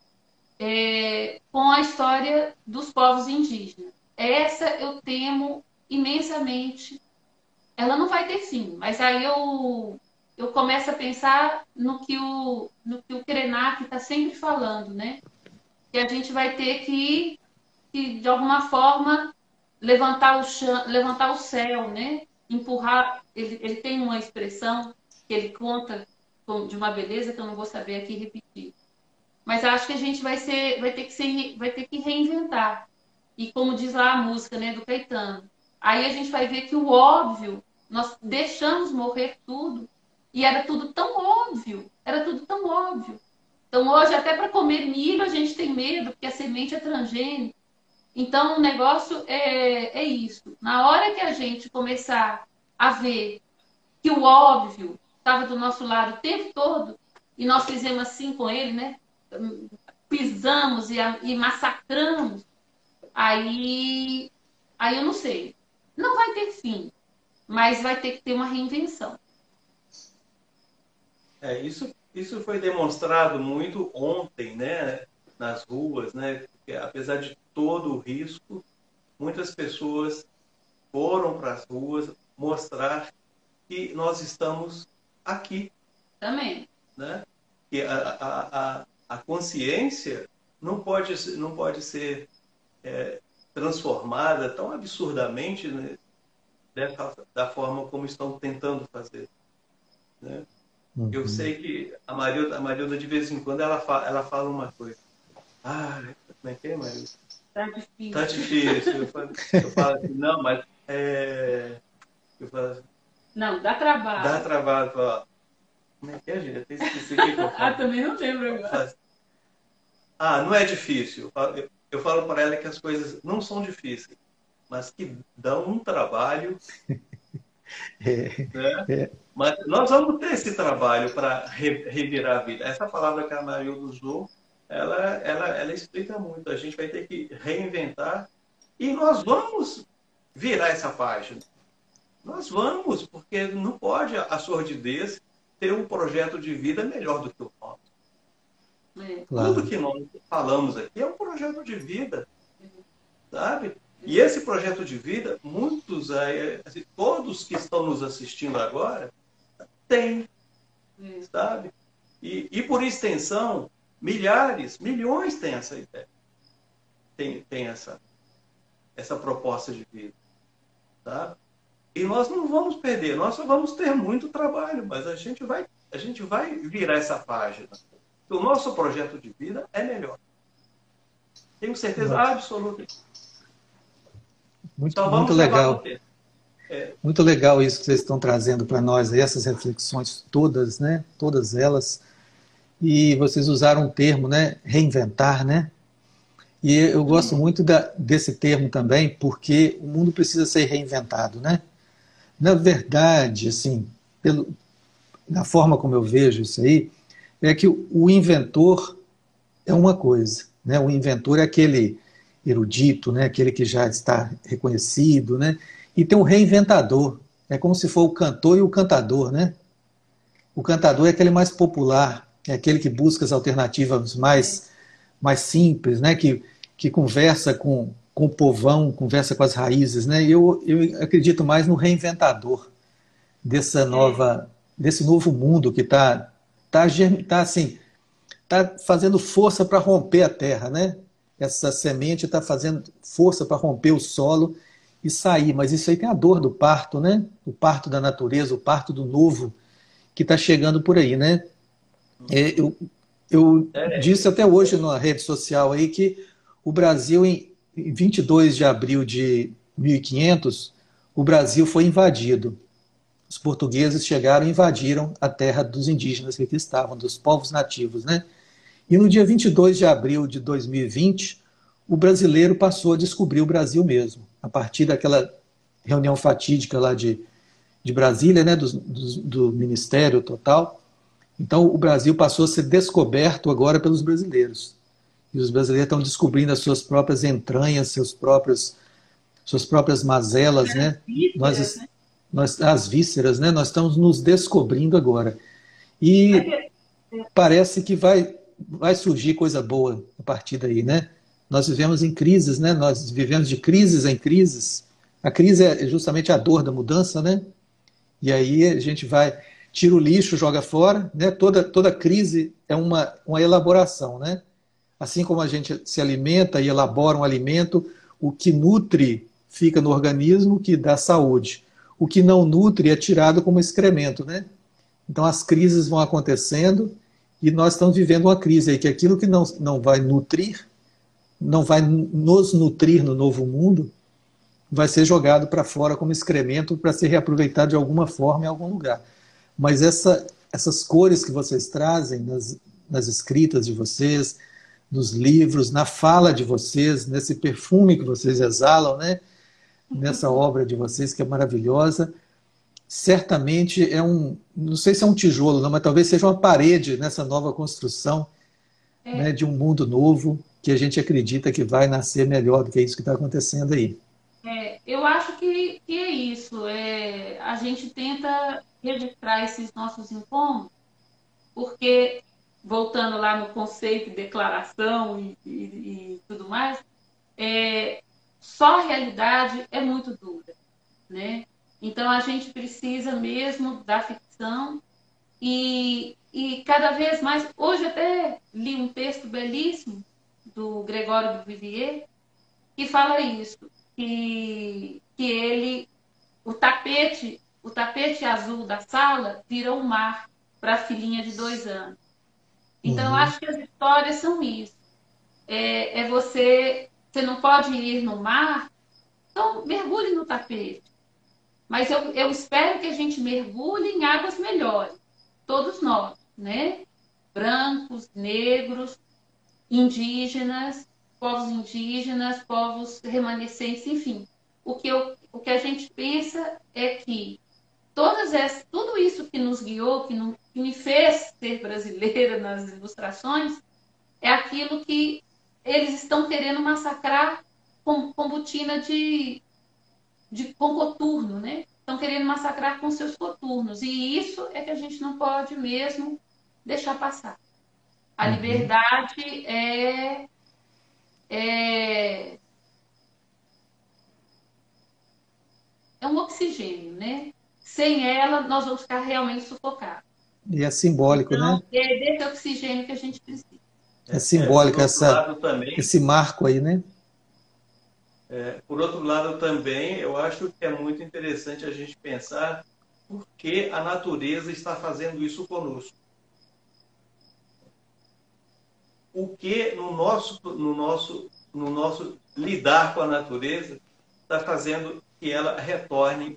É, com a história dos povos indígenas. Essa eu temo imensamente. Ela não vai ter fim, mas aí eu... eu começo a pensar no que o, no que o Krenak está sempre falando, né? Que a gente vai ter que, que de alguma forma, levantar o, chão, levantar o céu, né? Empurrar... Ele, ele tem uma expressão que ele conta com, de uma beleza que eu não vou saber aqui repetir. Mas acho que a gente vai, ser, vai, ter que ser, vai ter que reinventar. E como diz lá a música, né, do Caetano, aí a gente vai ver que o óbvio, nós deixamos morrer tudo. E era tudo tão óbvio, era tudo tão óbvio. Então hoje até para comer milho a gente tem medo, porque a semente é transgênica. Então o negócio é, é isso. Na hora que a gente começar a ver que o óbvio estava do nosso lado o tempo todo, e nós fizemos assim com ele, né? Pisamos e, e massacramos, aí, aí eu não sei. Não vai ter fim, mas vai ter que ter uma reinvenção. É, isso, isso foi demonstrado muito ontem, né, nas ruas, né, porque, apesar de todo o risco, muitas pessoas foram para as ruas mostrar que nós estamos aqui. Também. Né? Que a, a, a, a consciência não pode, não pode ser é, transformada tão absurdamente, né, dessa, da forma como estão tentando fazer, né? Eu sei que a Marilda, a Marilda, de vez em quando, ela fala, ela fala uma coisa. Ah, como é que é, Marilda? Tá difícil. Tá difícil. Eu falo, eu falo assim, não, mas... É... Eu falo assim, não, dá trabalho. Dá trabalho. Falo, como é que é, gente? Eu até esqueci o que eu falo. Ah, também não lembro agora. Assim, ah, não é difícil. Eu falo, eu, eu falo para ela que as coisas não são difíceis, mas que dão um trabalho... É, né? É. Mas nós vamos ter esse trabalho para revirar a vida. Essa palavra que a Marilda usou, ela, ela, ela explica muito. A gente vai ter que reinventar e nós vamos virar essa página. Nós vamos, porque não pode a sordidez ter um projeto de vida melhor do que o nosso. É. Claro. Tudo que nós falamos aqui é um projeto de vida, sabe? E esse projeto de vida, muitos, todos que estão nos assistindo agora, têm, sabe? E, e por extensão, milhares, milhões têm essa ideia, têm, têm essa, essa proposta de vida, tá? E nós não vamos perder, nós só vamos ter muito trabalho, mas a gente vai, a gente vai virar essa página. O nosso projeto de vida é melhor. Tenho certeza absoluta. Muito, então, muito legal. Muito legal isso que vocês estão trazendo para nós, essas reflexões todas, né? Todas elas. E vocês usaram o termo, né? Reinventar, né? E eu gosto muito da, desse termo também, porque o mundo precisa ser reinventado, né? Na verdade, assim, pelo, da forma como eu vejo isso aí, é que o inventor é uma coisa, né? O inventor é aquele erudito, né? Aquele que já está reconhecido, né? E tem um reinventador, é como se for o cantor e o cantador, né? O cantador é aquele mais popular, é aquele que busca as alternativas mais, mais simples, né? Que, que conversa com, com o povão, conversa com as raízes, né? Eu, eu acredito mais no reinventador dessa nova, desse novo mundo que está tá, tá, assim, tá fazendo força para romper a terra, né? Essa semente está fazendo força para romper o solo e sair. Mas isso aí tem a dor do parto, né? O parto da natureza, o parto do novo que está chegando por aí, né? É, eu eu é. disse até hoje numa rede social aí que o Brasil, em vinte e dois de abril de mil e quinhentos, o Brasil foi invadido. Os portugueses chegaram e invadiram a terra dos indígenas que aqui estavam, dos povos nativos, né? E no dia vinte e dois de abril de dois mil e vinte, o brasileiro passou a descobrir o Brasil mesmo, a partir daquela reunião fatídica lá de, de Brasília, né? Do, do, do Ministério Total. Então, o Brasil passou a ser descoberto agora pelos brasileiros. E os brasileiros estão descobrindo as suas próprias entranhas, seus próprios, suas próprias mazelas, as né? Vísceras, nós, né? Nós, as vísceras, né? Nós estamos nos descobrindo agora. E é. parece que vai, vai surgir coisa boa a partir daí, né? Nós vivemos em crises, né? Nós vivemos de crises em crises. A crise é justamente a dor da mudança, né? E aí a gente vai... tira o lixo, joga fora, né? Toda, toda crise é uma, uma elaboração, né? Assim como a gente se alimenta e elabora um alimento, o que nutre fica no organismo, que dá saúde. O que não nutre é tirado como excremento, né? Então as crises vão acontecendo e nós estamos vivendo uma crise aí, que aquilo que não, não vai nutrir, não vai nos nutrir no novo mundo, vai ser jogado para fora como excremento para ser reaproveitado de alguma forma em algum lugar. Mas essa, essas cores que vocês trazem nas, nas escritas de vocês, nos livros, na fala de vocês, nesse perfume que vocês exalam, né? Nessa obra de vocês que é maravilhosa, certamente é um, não sei se é um tijolo, não, mas talvez seja uma parede nessa nova construção, é. né, de um mundo novo que a gente acredita que vai nascer melhor do que isso que está acontecendo aí. É, eu acho que, que é isso. É, a gente tenta registrar esses nossos encontros, porque, voltando lá no conceito de declaração e, e, e tudo mais, é, só a realidade é muito dura, né? Então, a gente precisa mesmo da ficção e, e cada vez mais... Hoje até li um texto belíssimo do Gregório do Vivier que fala isso, que, que ele, o tapete... O tapete azul da sala vira um mar para a filhinha de dois anos. Então, uhum. eu acho que as histórias são isso. É, é você... Você não pode ir no mar, então mergulhe no tapete. Mas eu, eu espero que a gente mergulhe em águas melhores. Todos nós, né? Brancos, negros, indígenas, povos indígenas, povos remanescentes, enfim. O que, eu, o que a gente pensa é que Todas essas, tudo isso que nos guiou, que, não, que me fez ser brasileira nas ilustrações, é aquilo que eles estão querendo massacrar com, com botina de, de com coturno, né? Estão querendo massacrar com seus coturnos. E isso é que a gente não pode mesmo deixar passar. A uhum. liberdade é, é, é um oxigênio, né? Sem ela, nós vamos ficar realmente sufocados. E é simbólico, então, né? É desse oxigênio que a gente precisa. É simbólico é, essa, também, esse marco aí, né? É, por outro lado, também, eu acho que é muito interessante a gente pensar por que a natureza está fazendo isso conosco. O que no nosso, no nosso, no nosso lidar com a natureza está fazendo que ela retorne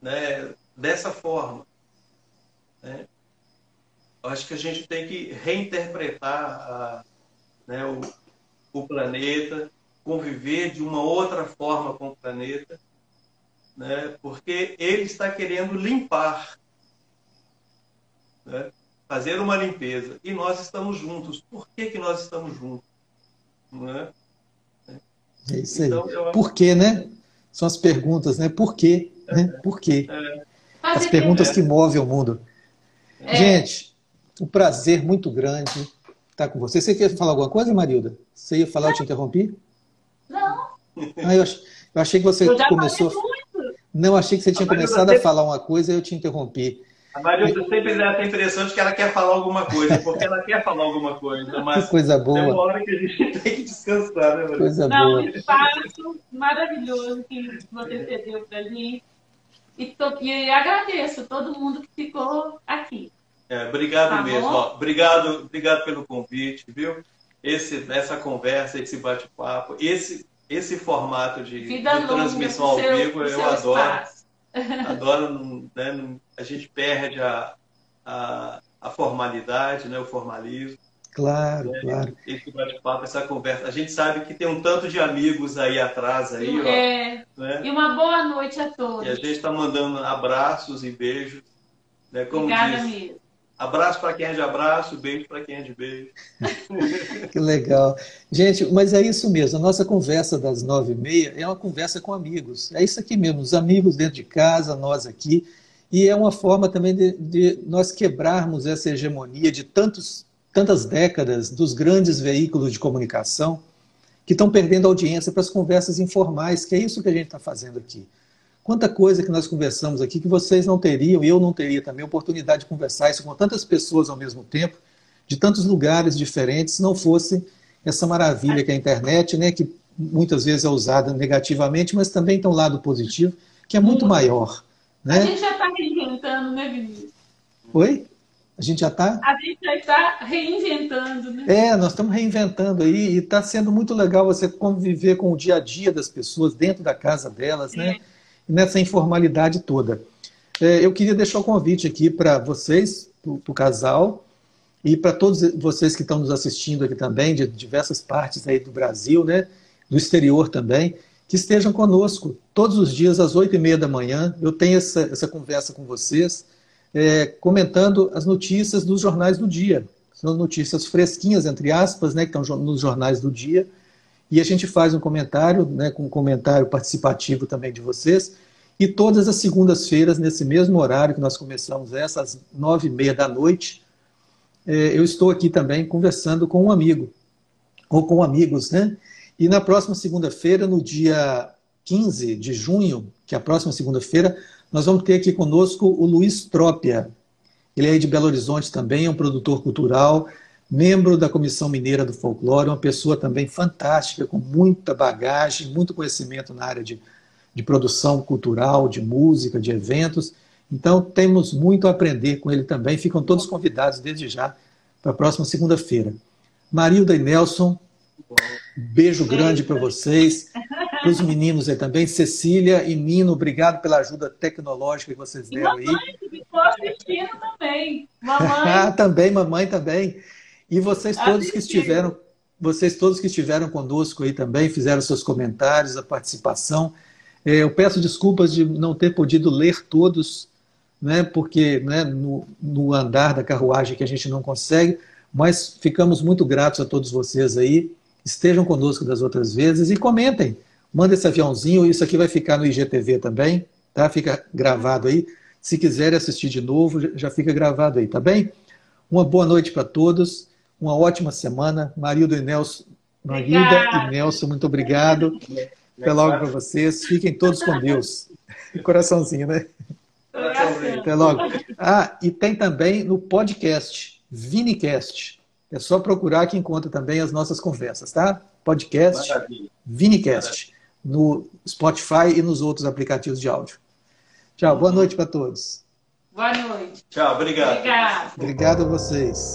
né, dessa forma, né? Acho que a gente tem que reinterpretar a, né, o, o planeta, conviver de uma outra forma com o planeta, né, porque ele está querendo limpar, né, fazer uma limpeza. E nós estamos juntos. Por que que nós estamos juntos? Não é? É isso aí. Então, eu... Por quê, né? São as perguntas, né? Por quê? É. Né? Por quê? É. As perguntas é. que movem o mundo. É. Gente, um prazer muito grande estar com você. Você quer falar alguma coisa, Marilda? Você ia falar, eu te interrompi? Não. Ah, eu, ach... eu achei que você eu já começou. Muito. Não, achei que você tinha a começado sempre... a falar uma coisa e eu te interrompi. A Marilda eu... sempre dá a impressão de que ela quer falar alguma coisa, porque ela quer falar alguma coisa. Mas que coisa boa. É uma hora que a gente tem que descansar, né, Marilda? Coisa não, boa. Um espaço maravilhoso que você cedeu para mim. E, tô... e agradeço todo mundo que ficou aqui. É, obrigado tá mesmo. Ó, obrigado, obrigado pelo convite, viu? Esse, essa conversa, esse bate-papo, esse, esse formato de, de transmissão ao seu, vivo, eu adoro. Espaço. Adoro, né, a gente perde a, a, a formalidade, né, o formalismo. Claro, né, claro. Esse bate-papo, essa conversa. A gente sabe que tem um tanto de amigos aí atrás. Aí, é. ó, né? E uma boa noite a todos. E a gente está mandando abraços e beijos. Né, como Obrigada, diz, amigo. Abraço para quem é de abraço, beijo para quem é de beijo. Que legal. Gente, mas é isso mesmo. A nossa conversa das nove e meia é uma conversa com amigos. É isso aqui mesmo. Os amigos dentro de casa, nós aqui. E é uma forma também de, de nós quebrarmos essa hegemonia de tantos, tantas décadas dos grandes veículos de comunicação que estão perdendo audiência para as conversas informais, que é isso que a gente está fazendo aqui. Quanta coisa que nós conversamos aqui que vocês não teriam, e eu não teria também, oportunidade de conversar isso com tantas pessoas ao mesmo tempo, de tantos lugares diferentes, se não fosse essa maravilha que é a internet, né, que muitas vezes é usada negativamente, mas também tem um lado positivo, que é muito maior. Né? A gente já está reinventando, né, Vinícius? Oi? A gente já está? A gente já está reinventando, né? É, nós estamos reinventando aí, e está sendo muito legal você conviver com o dia a dia das pessoas, dentro da casa delas, é. né? Nessa informalidade toda. Eu queria deixar o convite aqui para vocês, para o casal, e para todos vocês que estão nos assistindo aqui também, de diversas partes aí do Brasil, né, do exterior também, que estejam conosco todos os dias, às oito e meia da manhã. Eu tenho essa, essa conversa com vocês, é, comentando as notícias dos jornais do dia. São notícias fresquinhas, entre aspas, né, que estão nos jornais do dia. E a gente faz um comentário, né, com um comentário participativo também de vocês. E todas as segundas-feiras, nesse mesmo horário que nós começamos essa, às nove e meia da noite, eh, eu estou aqui também conversando com um amigo, ou com amigos, né? E na próxima segunda-feira, no dia quinze de junho, que é a próxima segunda-feira, nós vamos ter aqui conosco o Luiz Trópia. Ele é de Belo Horizonte também, é um produtor cultural, membro da Comissão Mineira do Folclore, uma pessoa também fantástica, com muita bagagem, muito conhecimento na área de, de produção cultural, de música, de eventos. Então, temos muito a aprender com ele também. Ficam todos convidados, desde já, para a próxima segunda-feira. Marilda e Nelson, beijo grande para vocês. Para os meninos aí também. Cecília e Nino, obrigado pela ajuda tecnológica que vocês e deram mamãe, aí. E ficou assistindo também. Mamãe. também, mamãe também. E vocês todos que estiveram, vocês todos que estiveram conosco aí também, fizeram seus comentários, a participação. Eu peço desculpas de não ter podido ler todos, né, porque, né, no, no andar da carruagem que a gente não consegue, mas ficamos muito gratos a todos vocês aí. Estejam conosco das outras vezes e comentem. Manda esse aviãozinho, isso aqui vai ficar no I G T V também, tá? Fica gravado aí. Se quiserem assistir de novo, já fica gravado aí, tá bem? Uma boa noite para todos. Uma ótima semana. Marilda e Nelson, Marilda e Nelson, muito obrigado. Até logo para vocês. Fiquem todos com Deus. Coraçãozinho, né? Coraçãozinho. Até logo. Ah, e tem também no podcast, ViniCast. É só procurar que encontra também as nossas conversas, tá? Podcast, Maravilha. ViniCast, no Spotify e nos outros aplicativos de áudio. Tchau, boa noite para todos. Boa noite. Tchau, obrigado. Obrigado, obrigado a vocês.